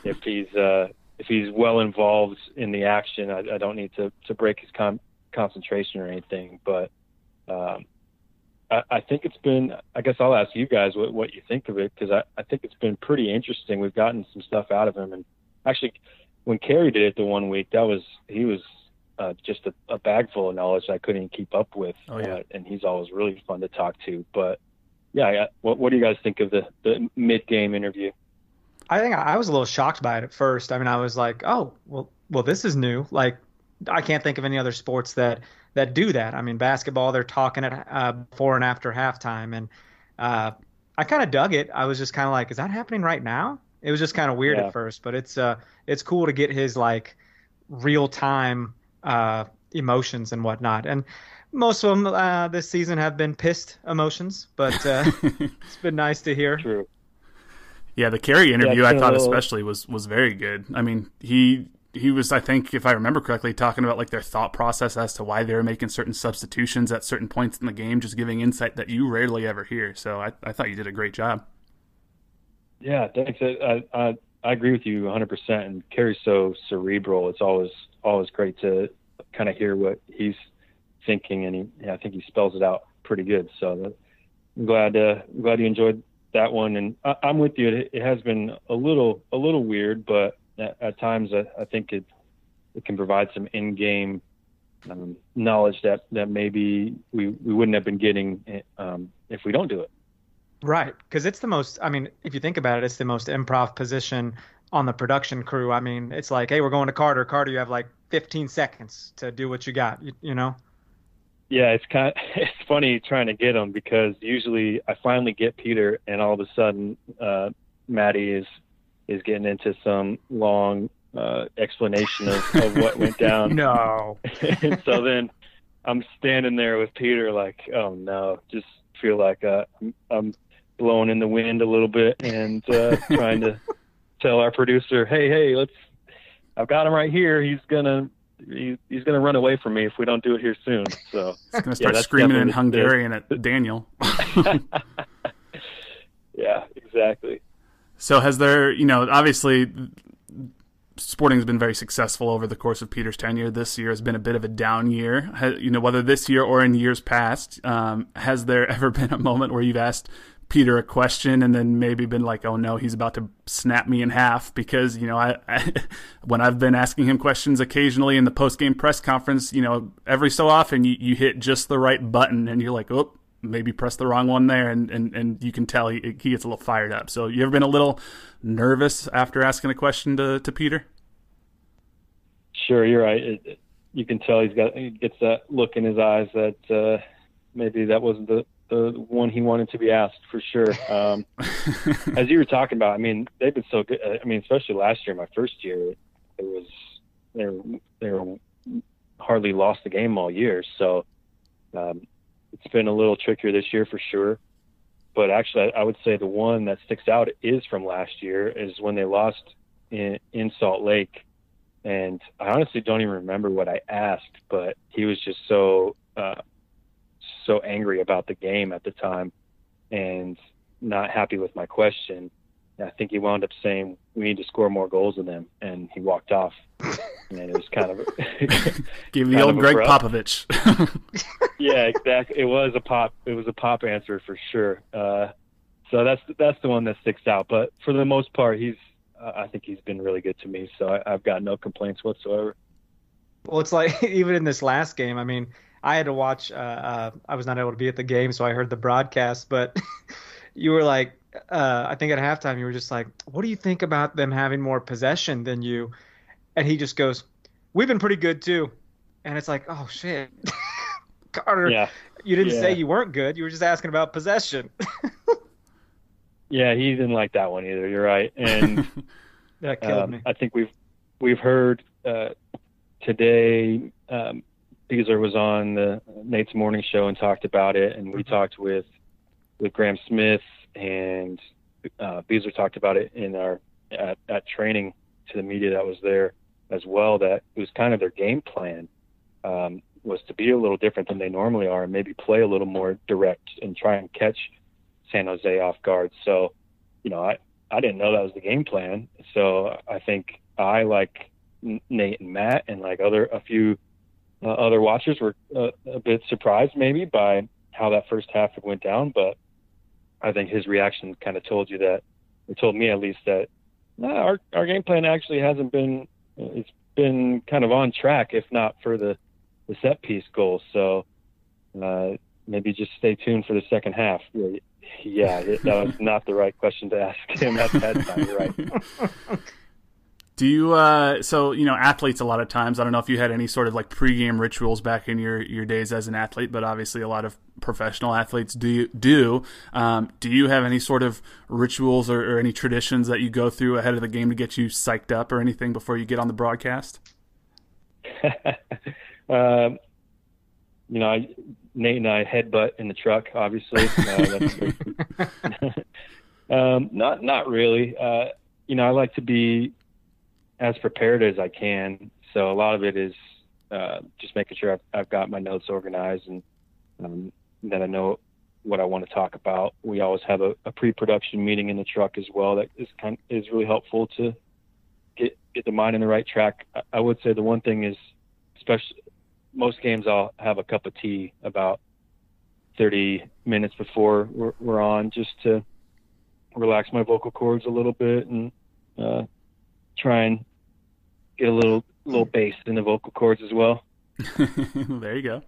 And if he's well involved in the action, I don't need to break his concentration or anything. But I think it's been, I guess I'll ask you guys what you think of it, because I think it's been pretty interesting. We've gotten some stuff out of him, and actually when Carey did it the one week, he was just a bag full of knowledge I couldn't even keep up with. Oh, yeah. And he's always really fun to talk to. But yeah, what do you guys think of the mid-game interview? I think I was a little shocked by it at first. I mean, I was like, oh, well, this is new. Like, I can't think of any other sports that do that. I mean, basketball, they're talking at before and after halftime. And I kind of dug it. I was just kind of like, is that happening right now? It was just kind of weird at first, but it's cool to get his like real time emotions and whatnot. And most of them this season have been pissed emotions, but it's been nice to hear. True. Yeah, the Carey interview I thought especially was very good. I mean, he was, I think, if I remember correctly, talking about like their thought process as to why they were making certain substitutions at certain points in the game, just giving insight that you rarely ever hear. So I thought you did a great job. Yeah, thanks. I agree with you 100%. And Carey's so cerebral. It's always great to kind of hear what he's thinking, and I think he spells it out pretty good. So I'm glad you enjoyed that one. And I'm with you. It has been a little weird, but at times I think it can provide some in-game knowledge that maybe we wouldn't have been getting if we don't do it. Right, because it's the most, I mean, if you think about it, it's the most improv position on the production crew. I mean, it's like, hey, we're going to Carter. Carter, you have like 15 seconds to do what you got, you know? Yeah, it's funny trying to get him, because usually I finally get Peter, and all of a sudden Maddie is getting into some long explanation of what went down. No. And so then I'm standing there with Peter like, oh, no, just feel like I'm blowing in the wind a little bit and trying to tell our producer, hey, I've got him right here. He's gonna run away from me if we don't do it here soon. So he's gonna start screaming in Hungarian at Daniel. Yeah, exactly. So has there, obviously Sporting's been very successful over the course of Peter's tenure. This year has been a bit of a down year, whether this year or in years past. Has there ever been a moment where you've asked Peter a question and then maybe been like, oh no, he's about to snap me in half? Because, I when I've been asking him questions occasionally in the post-game press conference, every so often you hit just the right button and you're like, oh, maybe press the wrong one there, and you can tell he gets a little fired up. So you ever been a little nervous after asking a question to Peter? Sure, you're right. You can tell he gets that look in his eyes that maybe that wasn't the one he wanted to be asked, for sure. As you were talking about, I mean, they've been so good. I mean, especially last year, my first year, they were hardly lost the game all year. So it's been a little trickier this year for sure. But actually, I would say the one that sticks out is from last year, is when they lost in Salt Lake. And I honestly don't even remember what I asked, but he was just so angry about the game at the time and not happy with my question. And I think he wound up saying, we need to score more goals than them. And he walked off. And it was kind of – Give the old Greg Popovich. Yeah, exactly. It was a pop answer for sure. So that's the one that sticks out. But for the most part, I think he's been really good to me, so I've got no complaints whatsoever. Well, it's like even in this last game, I mean, I had to watch I was not able to be at the game, so I heard the broadcast, but you were like, I think at halftime you were just like, what do you think about them having more possession than you? And he just goes, we've been pretty good too. And it's like, oh, shit. Carter, you didn't say you weren't good. You were just asking about possession. Yeah, he didn't like that one either. You're right, and that killed me. I think we've heard today. Beezer was on the Nate's morning show and talked about it, and we talked with Graham Smith, and Beezer talked about it in our at training to the media that was there as well. That it was kind of their game plan was to be a little different than they normally are, and maybe play a little more direct and try and catch San Jose off guard. So, I didn't know that was the game plan. So I think I, like Nate and Matt and like a few other watchers, were a bit surprised maybe by how that first half went down. But I think his reaction kind of told me at least that our game plan actually hasn't been it's been kind of on track, if not for the set piece goal. So maybe just stay tuned for the second half. Yeah, that was not the right question to ask him at that time, right? Do you so, you know, athletes a lot of times, I don't know if you had any sort of like pregame rituals back in your days as an athlete, but obviously a lot of professional athletes do you have any sort of rituals or any traditions that you go through ahead of the game to get you psyched up or anything before you get on the broadcast? You know, Nate and I headbutt in the truck, obviously. Not really. You know, I like to be as prepared as I can. So a lot of it is just making sure I've got my notes organized and that I know what I want to talk about. We always have a pre-production meeting in the truck as well. That is really helpful to get the mind in the right track. I would say the one thing is, especially most games, I'll have a cup of tea about 30 minutes before we're on, just to relax my vocal cords a little bit and try and get a little bass in the vocal cords as well. There you go.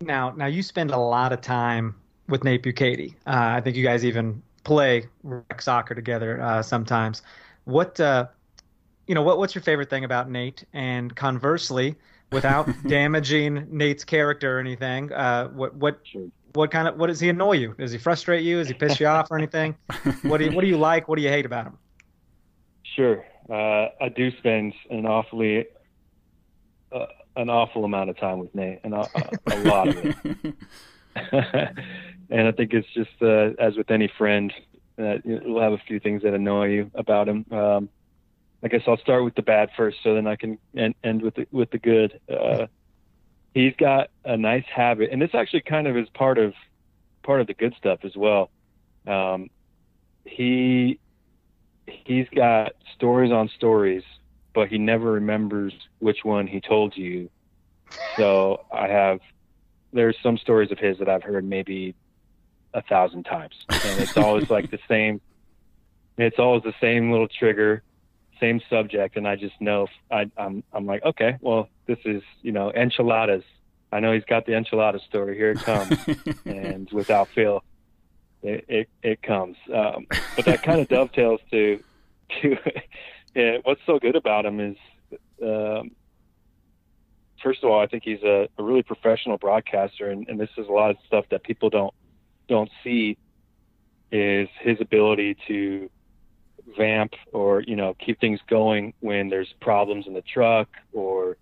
Now you spend a lot of time with Nate Bukaty. I think you guys even play rec soccer together sometimes. What's your favorite thing about Nate? And conversely, without damaging Nate's character or anything, what does he annoy you? Does he frustrate you? Does he piss you off or anything? What do you like? What do you hate about him? Sure. I do spend an awful amount of time with Nate, and a lot of it. And I think it's just, as with any friend, you'll have a few things that annoy you about him. I guess I'll start with the bad first, so then I can end with the good. He's got a nice habit, and this actually kind of is part of the good stuff as well. He's got stories on stories, but he never remembers which one he told you. So there's some stories of his that I've heard maybe 1,000 times. And it's always like the same little trigger, same subject. And I just know, I'm like, okay, well, this is, you know, enchiladas. I know he's got the enchilada story. Here it comes. And without fail, it comes, but that kind of dovetails to what's so good about him is, first of all, I think he's a really professional broadcaster, and this is a lot of stuff that people don't see, is his ability to vamp or, you know, keep things going when there's problems in the truck or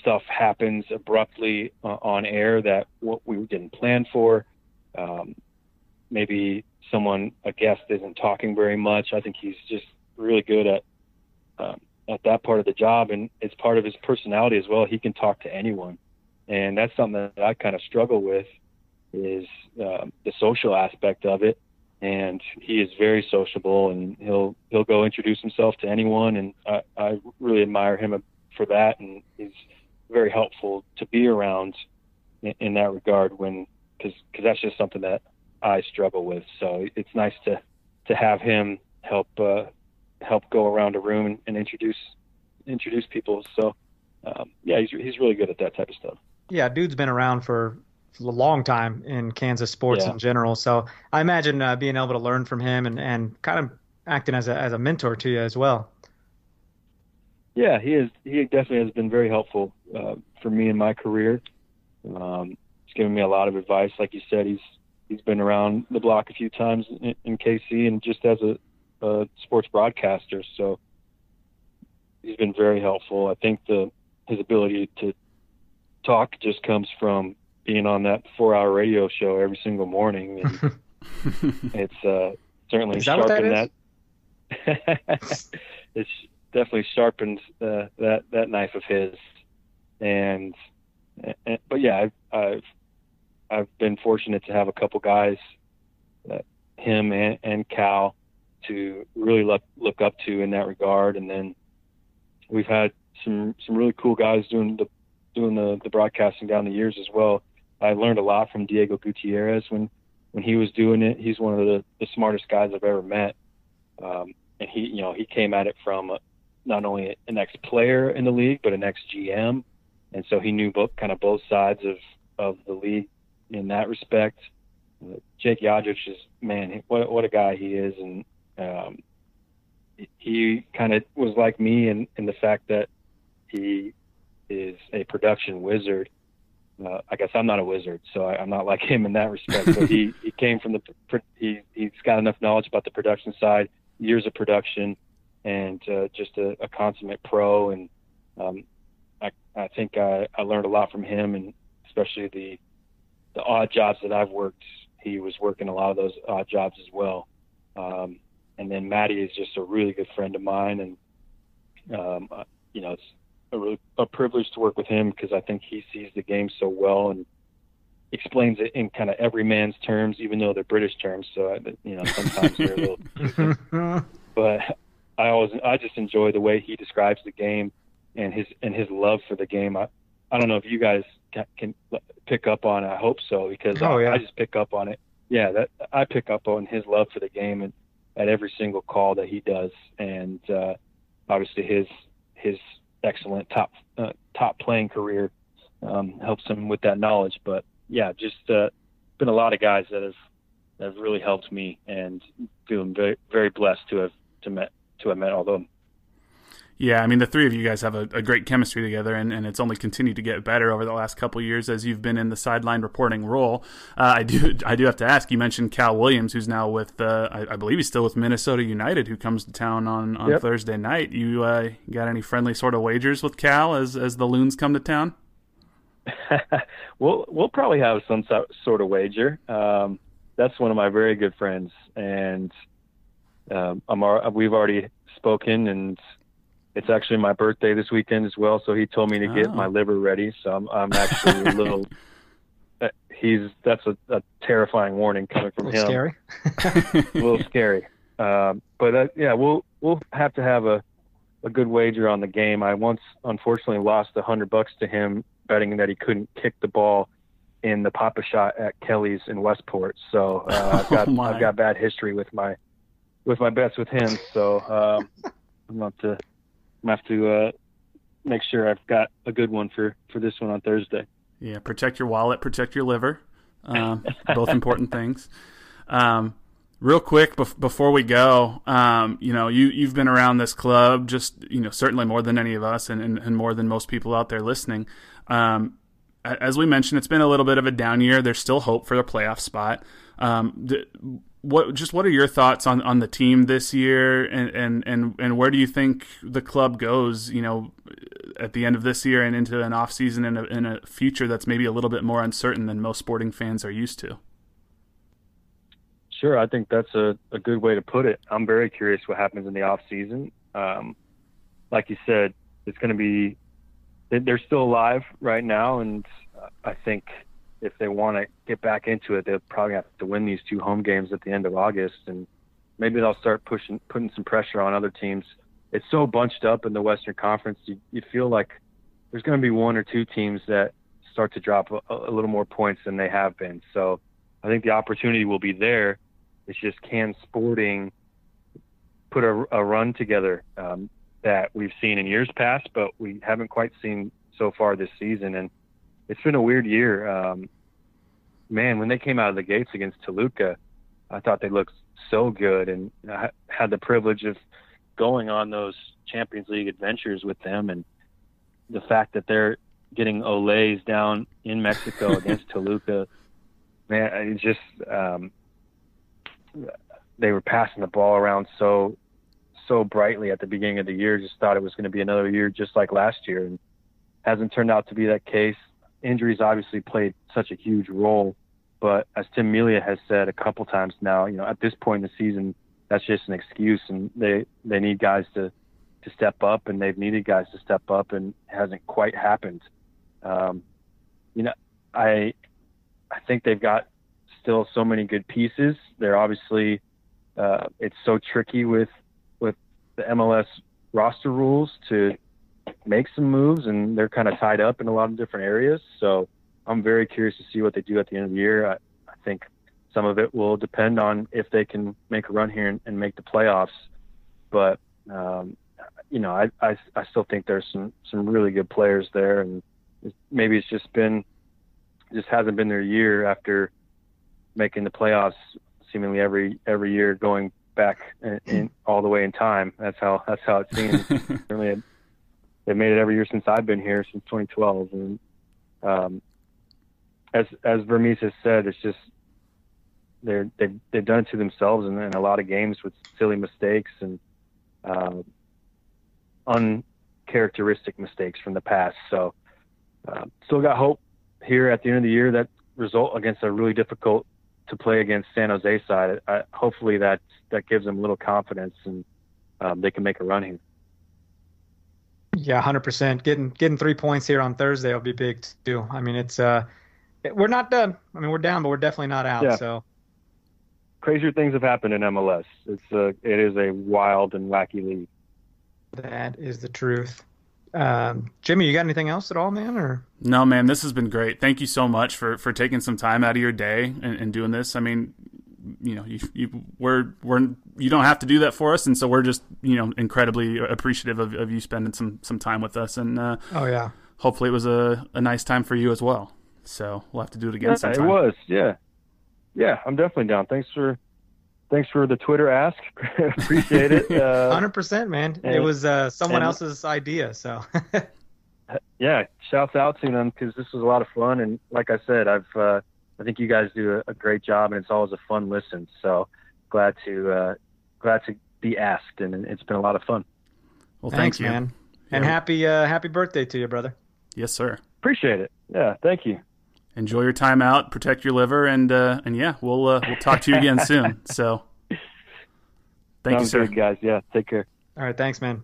stuff happens abruptly on air that what we didn't plan for. Maybe a guest isn't talking very much. I think he's just really good at that part of the job, and it's part of his personality as well. He can talk to anyone, and that's something that I kind of struggle with is the social aspect of it. And he is very sociable, and he'll go introduce himself to anyone, and I really admire him for that, and he's very helpful to be around in that regard because that's just something that I struggle with. So it's nice to have him help go around a room and introduce people. So he's really good at that type of stuff. Yeah, dude's been around for a long time in Kansas sports in general. So I imagine being able to learn from him and kind of acting as a mentor to you as well. Yeah, he is. He definitely has been very helpful for me in my career. He's given me a lot of advice. Like you said, He's been around the block a few times in KC and just as a sports broadcaster. So he's been very helpful. I think his ability to talk just comes from being on that 4-hour radio show every single morning. And it's certainly sharpened that. It's definitely sharpened that knife of his. I've been fortunate to have a couple guys, him and Cal, to really look up to in that regard. And then we've had some really cool guys doing the broadcasting down the years as well. I learned a lot from Diego Gutierrez when he was doing it. He's one of the smartest guys I've ever met, and he came at it from not only an ex-player in the league, but an ex-GM. And so he knew both sides of the league in that respect. Jake Yodrich is, man, what a guy he is. And he kind of was like me in the fact that he is a production wizard. I guess I'm not a wizard, so I'm not like him in that respect. But he came from he's got enough knowledge about the production side, years of production, and just a consummate pro. And I think I learned a lot from him, and especially the odd jobs that I've worked. He was working a lot of those odd jobs as well. And then Matty is just a really good friend of mine, and it's a privilege to work with him because I think he sees the game so well and explains it in kind of every man's terms, even though they're British terms. So sometimes they're a little. But I just enjoy the way he describes the game and his love for the game. I don't know if you guys can pick up on it. I hope so, because I just pick up on it. Yeah, I pick up on his love for the game and at every single call that he does, and obviously his excellent top playing career helps him with that knowledge. But yeah, just been a lot of guys that have really helped me, and feeling very, very blessed to have met all of them. Yeah, I mean, the three of you guys have a great chemistry together, and it's only continued to get better over the last couple of years as you've been in the sideline reporting role. I do have to ask, you mentioned Cal Williams, who's now with, I believe he's still with Minnesota United, who comes to town on yep. Thursday night. You got any friendly sort of wagers with Cal as the Loons come to town? We'll probably have some sort of wager. That's one of my very good friends, and we've already spoken, and it's actually my birthday this weekend as well, so he told me to get my liver ready. So I'm actually a little. That's a terrifying warning coming from him. Scary. A little scary. But we'll have to have a good wager on the game. I once unfortunately lost $100 to him betting that he couldn't kick the ball in the Papa Shot at Kelly's in Westport. So I've got bad history with my bets with him. So I'm going to have to make sure I've got a good one for this one on Thursday. Yeah, protect your wallet, protect your liver. Both important things. Real quick, before we go, you've been around this club just, certainly more than any of us and more than most people out there listening. As we mentioned, it's been a little bit of a down year. There's still hope for the playoff spot. What are your thoughts on the team this year, and where do you think the club goes, at the end of this year and into an off season and in a future that's maybe a little bit more uncertain than most sporting fans are used to? Sure. I think that's a good way to put it. I'm very curious what happens in the off season. Like you said, it's going to be, they're still alive right now. And I think, if they want to get back into it, they'll probably have to win these 2 home games at the end of August, and maybe they'll start putting some pressure on other teams. It's so bunched up in the Western Conference, you feel like there's going to be 1 or 2 teams that start to drop a little more points than they have been. So I think the opportunity will be there. It's just, can Sporting put a run together that we've seen in years past, but we haven't quite seen so far this season. And it's been a weird year. Man, when they came out of the gates against Toluca, I thought they looked so good. And I had the privilege of going on those Champions League adventures with them. And the fact that they're getting Olays down in Mexico against Toluca, man, it's just they were passing the ball around so brightly at the beginning of the year. Just thought it was going to be another year just like last year. And hasn't turned out to be that case. Injuries obviously played such a huge role, but as Tim Melia has said a couple times now, at this point in the season, that's just an excuse, and they need guys to step up, and they've needed guys to step up, and it hasn't quite happened. I think they've got still so many good pieces. They're obviously it's so tricky with the MLS roster rules to make some moves, and they're kind of tied up in a lot of different areas. So I'm very curious to see what they do at the end of the year. I think some of it will depend on if they can make a run here and make the playoffs. But you know, I still think there's some really good players there, and maybe it's just been, just hasn't been their year after making the playoffs seemingly every year, going back in all the way in time. That's how it seems. Certainly, they've made it every year since I've been here, since 2012. And as Vermes has said, it's just they've done it to themselves, and in a lot of games with silly mistakes and uncharacteristic mistakes from the past. So still got hope here at the end of the year. That result against a really difficult to play against San Jose side, hopefully that gives them a little confidence, and they can make a run here. Yeah, 100%. Getting 3 points here on Thursday will be big too. I mean, it's we're not done. I mean, we're down, but we're definitely not out. Yeah. So crazier things have happened in MLS. It is a wild and wacky league. That is the truth. Jimmy, you got anything else at all, man? Or no, man, this has been great. Thank you so much for taking some time out of your day and doing this. I mean, you know, you don't have to do that for us, and so we're just, you know, incredibly appreciative of you spending some time with us. And hopefully it was a nice time for you as well. So we'll have to do it again sometime. It was, yeah. I'm definitely down. Thanks for the Twitter ask. Appreciate it. 100%, man. It was someone else's idea, so. Yeah, shouts out to them, because this was a lot of fun. And like I said, I think you guys do a great job, and it's always a fun listen. So glad to be asked, and it's been a lot of fun. Well, thanks, man. Yeah. And happy birthday to you, brother. Yes, sir. Appreciate it. Yeah, thank you. Enjoy your time out, protect your liver, and yeah, we'll talk to you again soon. So, thank you, sir. Good, guys. Yeah, take care. All right, thanks, man.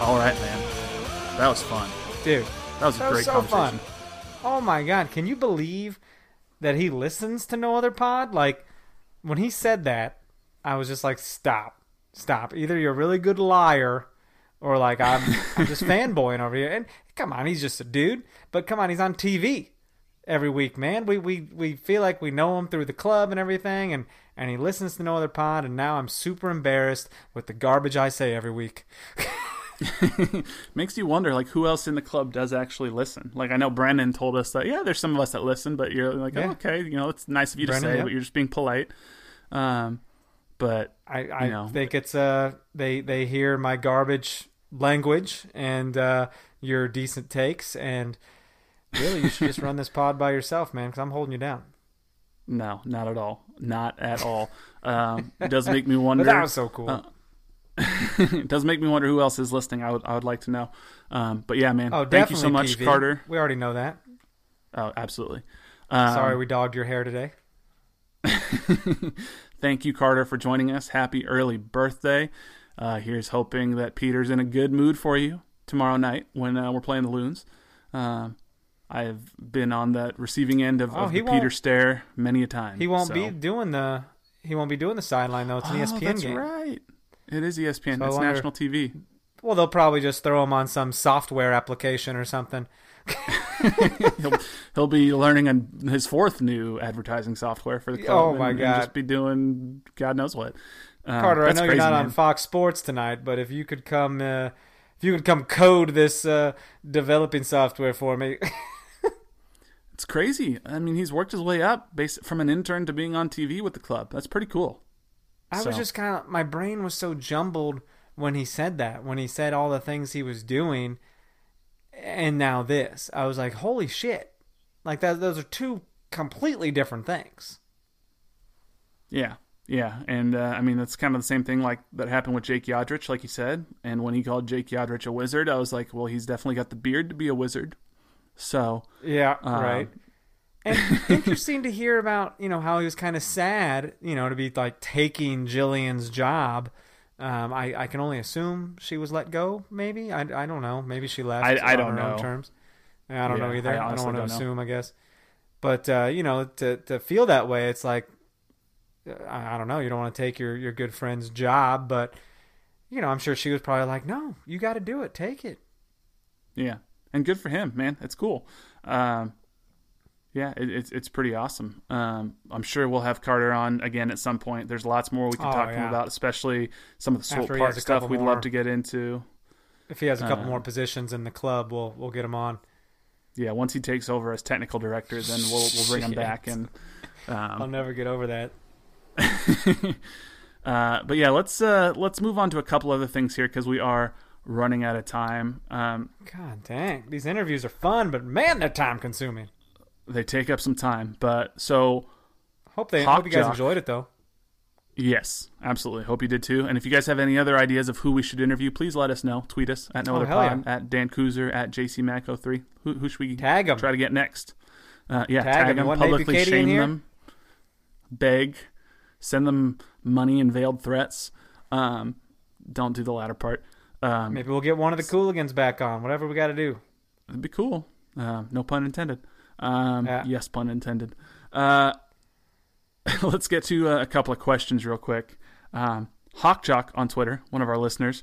All right, man. That was fun, dude. That was great conversation. Fun. Oh my God, can you believe that he listens to no other pod? Like, when he said that, I was just like, stop. Either you're a really good liar, or like I'm just fanboying over here. And come on, he's just a dude. But come on, he's on TV every week, man. We feel like we know him through the club and everything, and he listens to no other pod, and now I'm super embarrassed with the garbage I say every week. Makes you wonder, like, who else in the club does actually listen? Like, I know Brennan told us that, yeah, there's some of us that listen, but you're like, yeah. Oh, okay, you know, it's nice of you to say, yeah. But you're just being polite. But I you know, think it's they hear my garbage language and your decent takes, and really, you should just run this pod by yourself, man, because I'm holding you down. No, not at all. It does make me wonder. But that was so cool. It does make me wonder who else is listening. I would like to know. But yeah, man. Oh, thank you so much, PV. Carter. We already know that. Oh, absolutely. Sorry we dogged your hair today. Thank you, Carter, for joining us. Happy early birthday. Here's hoping that Peter's in a good mood for you tomorrow night when we're playing the Loons. I've been on that receiving end of the Peter stare many a time. He won't be doing the sideline though. It's an ESPN game. That's right. It is ESPN. So it's national TV. Well, they'll probably just throw him on some software application or something. he'll be learning his fourth new advertising software for the club. Oh, my God. And just be doing God knows what. Carter, I know you're not on Fox Sports tonight, but if you could come code this developing software for me. It's crazy. I mean, he's worked his way up from an intern to being on TV with the club. That's pretty cool. I was just kind of, my brain was so jumbled when he said that, when he said all the things he was doing, and now this. I was like, holy shit. Like, those are two completely different things. Yeah, yeah. And, I mean, that's kind of the same thing like that happened with Jake Yodrich, like you said. And when he called Jake Yodrich a wizard, I was like, well, he's definitely got the beard to be a wizard. So. Yeah, right. And interesting to hear about, you know, how he was kind of sad, you know, to be like taking Jillian's job. I can only assume she was let go. Maybe I don't know. Maybe she left. I don't know. Own terms. I don't know either. I don't want to assume. I guess. But you know, to feel that way, it's like I don't know. You don't want to take your good friend's job, but you know, I'm sure she was probably like, "No, you got to do it. Take it." Yeah. and good for him, man. It's cool. Yeah, it's pretty awesome. I'm sure we'll have Carter on again at some point. There's lots more we can talk to him about, especially some of the Swope Park stuff we'd love to get into. If he has a couple more positions in the club, we'll get him on. Yeah, once he takes over as technical director, then we'll bring him back. And I'll never get over that. But yeah, let's move on to a couple other things here because we are running out of time. God dang, these interviews are fun, but man, they're time consuming. They take up some time, but so hope you guys enjoyed it though. Yes, absolutely. Hope you did too. And if you guys have any other ideas of who we should interview, please let us know. Tweet us at NoOtherPod, at Dan Kuzer, at JCMac03. Who should we tag try to get next? Tag them, publicly shame them, beg, send them money and veiled threats. Don't do the latter part. Maybe we'll get one of the Cooligans back on. Whatever we got to do. It'd be cool. No pun intended. Yes, pun intended. Let's get to a couple of questions real quick. Hawkjock on Twitter, one of our listeners,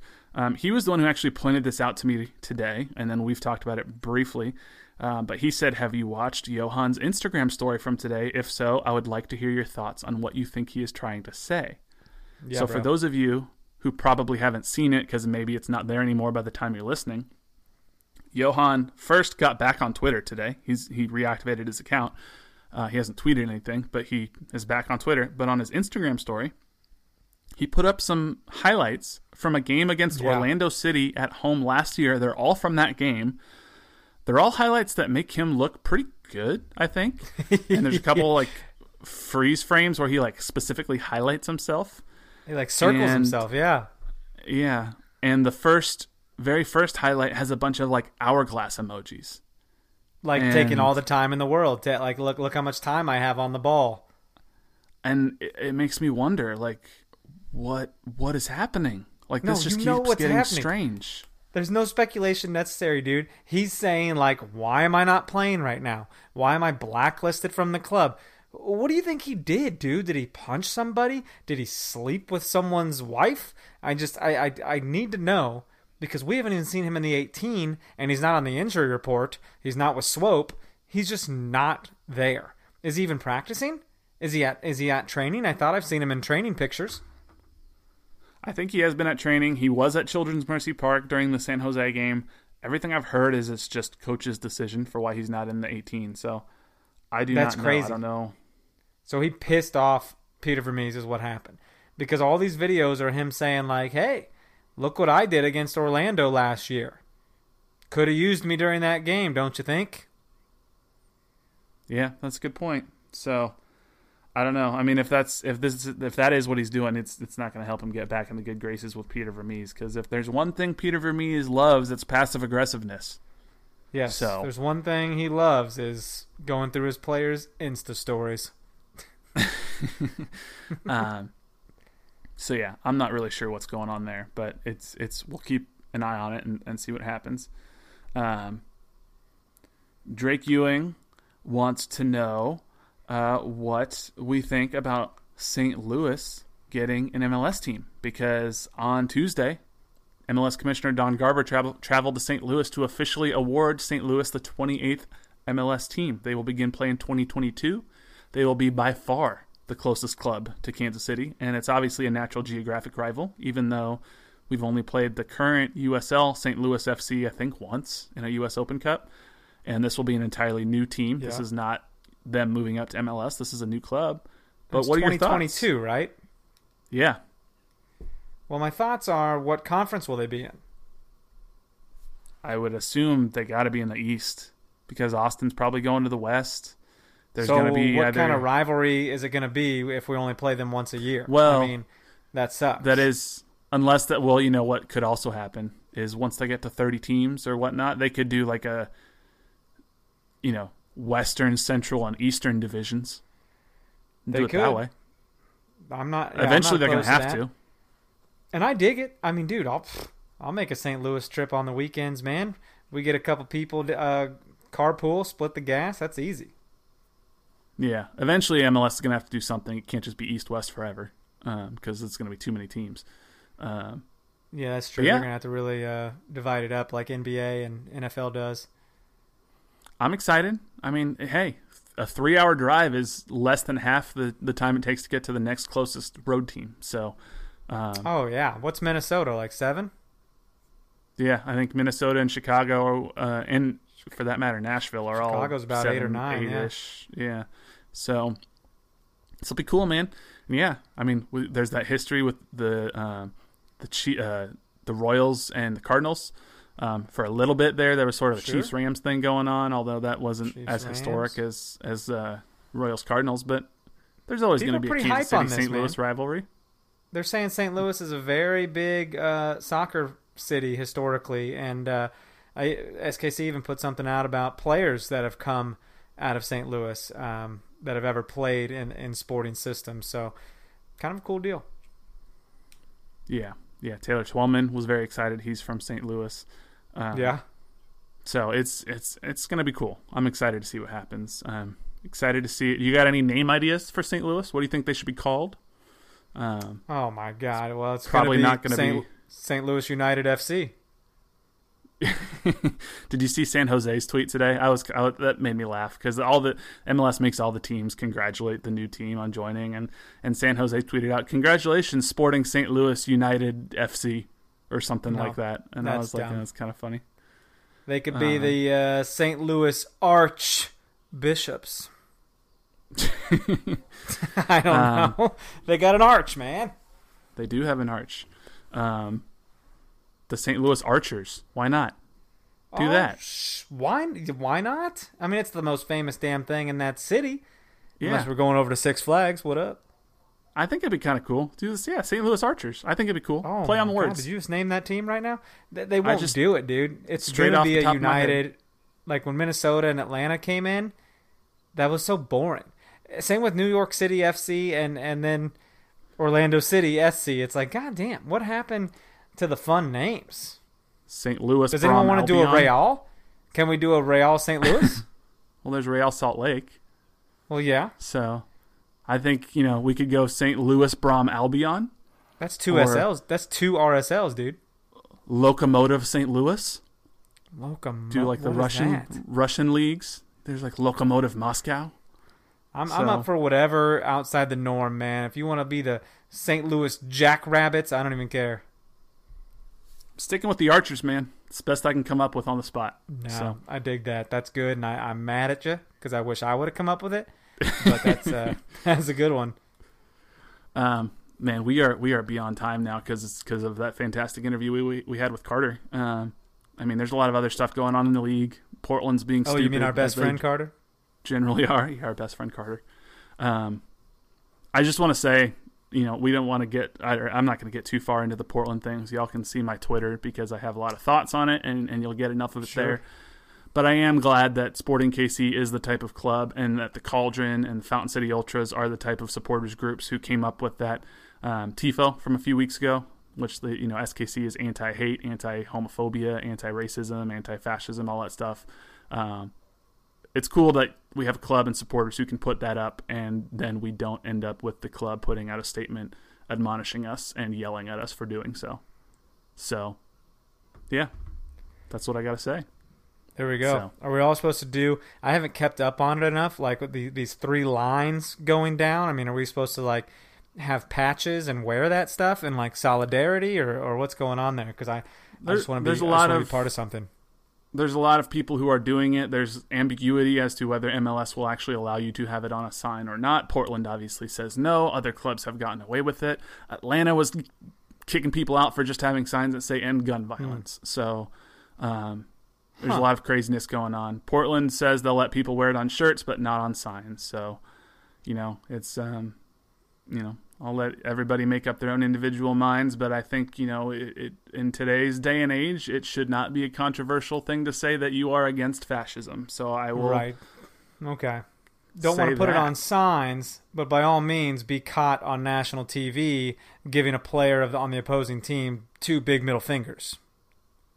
he was the one who actually pointed this out to me today, and then we've talked about it briefly. But he said, have you watched Johan's Instagram story from today? If so, I would like to hear your thoughts on what you think he is trying to say. Yeah, so for those of you who probably haven't seen it, because maybe it's not there anymore by the time you're listening, Johan first got back on Twitter today. He reactivated his account. He hasn't tweeted anything, but he is back on Twitter. But on his Instagram story, he put up some highlights from a game against Orlando City at home last year. They're all from that game. They're all highlights that make him look pretty good, I think. And there's a couple like freeze frames where he like specifically highlights himself. He like circles himself, yeah. Yeah. And the very first highlight has a bunch of like hourglass emojis, like taking all the time in the world to like look how much time I have on the ball. And it makes me wonder, like, what is happening? Like, this just keeps getting strange. There's no speculation necessary, dude. He's saying like, why am I not playing right now? Why am I blacklisted from the club? What do you think he did, dude? Did he punch somebody? Did he sleep with someone's wife? I need to know. Because we haven't even seen him in the 18, and he's not on the injury report. He's not with Swope. He's just not there. Is he even practicing? Is he at training? I thought I've seen him in training pictures. I think he has been at training. He was at Children's Mercy Park during the San Jose game. Everything I've heard is it's just coach's decision for why he's not in the 18. So That's crazy. I don't know. So he pissed off Peter Vermes is what happened. Because all these videos are him saying like, hey, look what I did against Orlando last year. Could have used me during that game, don't you think? Yeah, that's a good point. So, I don't know. I mean, if that is what he's doing, it's not going to help him get back in the good graces with Peter Vermes, because if there's one thing Peter Vermes loves, it's passive aggressiveness. Yes. So, there's one thing he loves is going through his players' Insta stories. So yeah, I'm not really sure what's going on there, but it's we'll keep an eye on it and see what happens. Drake Ewing wants to know what we think about St. Louis getting an MLS team, because on Tuesday, MLS Commissioner Don Garber traveled to St. Louis to officially award St. Louis the 28th MLS team. They will begin play in 2022. They will be by far the closest club to Kansas City, and it's obviously a natural geographic rival, even though we've only played the current USL St. Louis FC, I think, once in a US Open Cup, and this will be an entirely new team. Yeah. This is not them moving up to MLS. This is a new club. But it's what are your thoughts? 2022, right? Yeah. Well, my thoughts are, what conference will they be in? I would assume they got to be in the East, because Austin's probably going to the West. There's so gonna be what kind of rivalry is it going to be if we only play them once a year? Well, I mean, that sucks. That is, unless that, well, you know what could also happen is once they get to 30 teams or whatnot, they could do like a, you know, Western, Central, and Eastern divisions. They do it could. That way. I'm not. Yeah, eventually, they're going to have to. And I dig it. I mean, dude, I'll make a St. Louis trip on the weekends, man. We get a couple people to, carpool, split the gas. That's easy. Yeah, eventually MLS is going to have to do something. It can't just be East-West forever, because it's going to be too many teams. Yeah, that's true. Yeah. They're going to have to really divide it up like NBA and NFL does. I'm excited. I mean, hey, a 3-hour drive is less than half the time it takes to get to the next closest road team. So, oh yeah, what's Minnesota, like 7? Yeah, I think Minnesota and Chicago, and for that matter, Nashville are all. Chicago's about 7, 8 or 9, eight-ish. Yeah. So this'll be cool, man. And yeah, I mean, there's that history with the Royals and the Cardinals. For a little bit there was sort of a Chiefs Rams thing going on, although that wasn't as historic as Royals Cardinals. But there's always going to be a Kansas City St. Louis rivalry. They're saying St. Louis is a very big soccer city historically, and SKC even put something out about players that have come out of St. Louis that have ever played in sporting systems. So, kind of a cool deal. Yeah. Yeah, Taylor Twellman was very excited. He's from St. Louis. Yeah. So it's going to be cool. I'm excited to see what happens. Excited to see it. You got any name ideas for St. Louis? What do you think they should be called? Oh, my God. Well, it's probably not going to be St. Louis United FC. Did you see San Jose's tweet today? That made me laugh because all the MLS makes all the teams congratulate the new team on joining, and San Jose tweeted out, "Congratulations, Sporting St. Louis United FC," or something like that. And I was like, dumb. That's kind of funny. They could be the St. Louis Archbishops. I don't know. They got an arch, man. They do have an arch. The St. Louis Archers. Why not? Do that. Why not? I mean, it's the most famous damn thing in that city. Yeah. Unless we're going over to Six Flags. What up? I think it'd be kind of cool. Do this. Yeah, St. Louis Archers. I think it'd be cool. Oh, play on the words. Did you just name that team right now? They won't do it, dude. It's straight off the top of my head. United. Like when Minnesota and Atlanta came in, that was so boring. Same with New York City FC and then Orlando City SC. It's like, goddamn, what happened to the fun names? St. Louis. Does anyone want to do a Real? Can we do a Real St. Louis? Well, there's Real Salt Lake. Well, yeah. So, I think we could go St. Louis Brom Albion. That's 2 SLs. That's 2 RSLs, dude. Locomotive St. Louis. Locomotive. Do like the Russian leagues. There's like Locomotive Moscow. I'm up for whatever outside the norm, man. If you want to be the St. Louis Jackrabbits, I don't even care. Sticking with the Archers, man. It's the best I can come up with on the spot. No, so. I dig that. That's good, and I'm mad at you because I wish I would have come up with it. But that's a good one. Man, we are beyond time now because of that fantastic interview we had with Carter. I mean, there's a lot of other stuff going on in the league. Portland's being stupid. Oh, you mean our best friend Carter? Generally are. Yeah, our best friend Carter. I just want to say, we don't want to get – I'm not going to get too far into the Portland things. Y'all can see my Twitter because I have a lot of thoughts on it, and you'll get enough of it there. But I am glad that Sporting KC is the type of club and that the Cauldron and Fountain City Ultras are the type of supporters groups who came up with that TIFO from a few weeks ago, which SKC is anti-hate, anti-homophobia, anti-racism, anti-fascism, all that stuff. It's cool that we have a club and supporters who can put that up, and then we don't end up with the club putting out a statement admonishing us and yelling at us for doing so. So, yeah, that's what I got to say. There we go. So, are we all supposed to do – I haven't kept up on it enough, like with these 3 lines going down. I mean, are we supposed to, like, have patches and wear that stuff in, like, solidarity or what's going on there? Because I just want to be part of something. There's a lot of people who are doing it. There's ambiguity as to whether MLS will actually allow you to have it on a sign or not. Portland obviously says no. Other clubs have gotten away with it. Atlanta was kicking people out for just having signs that say end gun violence. So there's a lot of craziness going on. Portland says they'll let people wear it on shirts but not on signs. So, it's, I'll let everybody make up their own individual minds, but I think, in today's day and age, it should not be a controversial thing to say that you are against fascism. So I will. Right. Okay. Don't want to put it on signs, but by all means, be caught on national TV giving a player on the opposing team 2 big middle fingers.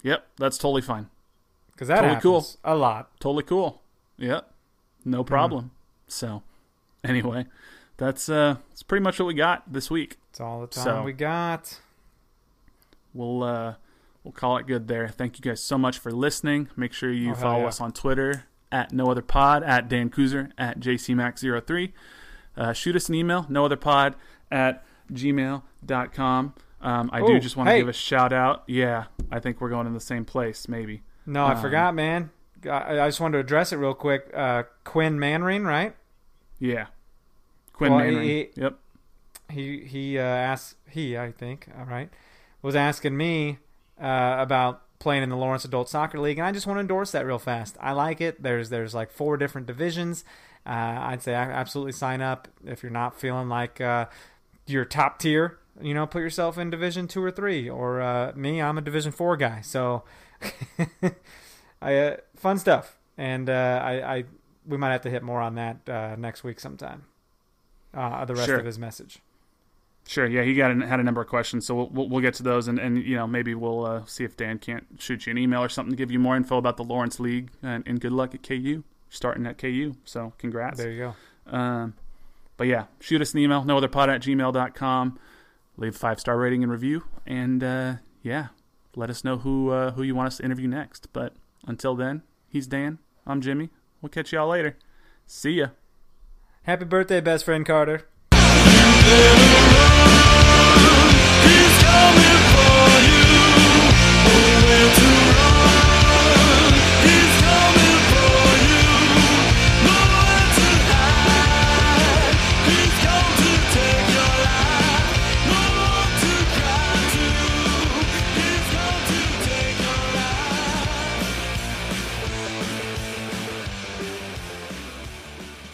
Yep, that's totally fine. Because that happens cool. A lot. Totally cool. Yep, no problem. So, anyway. That's pretty much what we got this week. It's all the time we got. We'll call it good there. Thank you guys so much for listening. Make sure you follow us on Twitter at nootherpod, at Dan Kuzer, at jcmac03. Shoot us an email, nootherpod@gmail.com. I do just want to give a shout out. Yeah, I think we're going in the same place, maybe. No, I forgot, man. I just wanted to address it real quick. Quinn Manring, right? Yeah. Quinn Manring. Yep. He was asking me about playing in the Lawrence Adult Soccer League, and I just want to endorse that real fast. I like it. There's like four different divisions. I'd say absolutely sign up if you're not feeling like you're top tier. You know, put yourself in Division 2 or 3, or me, I'm a Division 4 guy. So, fun stuff. And we might have to hit more on that next week sometime. The rest of his message. Sure. Yeah, he had a number of questions, so we'll get to those, and you know, maybe we'll see if Dan can't shoot you an email or something to give you more info about the Lawrence League. And good luck at KU. You're starting at KU, so congrats. There you go. But yeah, shoot us an email, nootherpod@gmail.com. Leave a 5-star rating and review, and let us know who you want us to interview next. But until then, he's Dan. I'm Jimmy. We'll catch y'all later. See ya. Happy birthday, best friend Carter. He's coming for you. Nowhere to run. He's coming for you. Nowhere to hide. He's going to take your life. No one to guide you. He's going to take your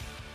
life.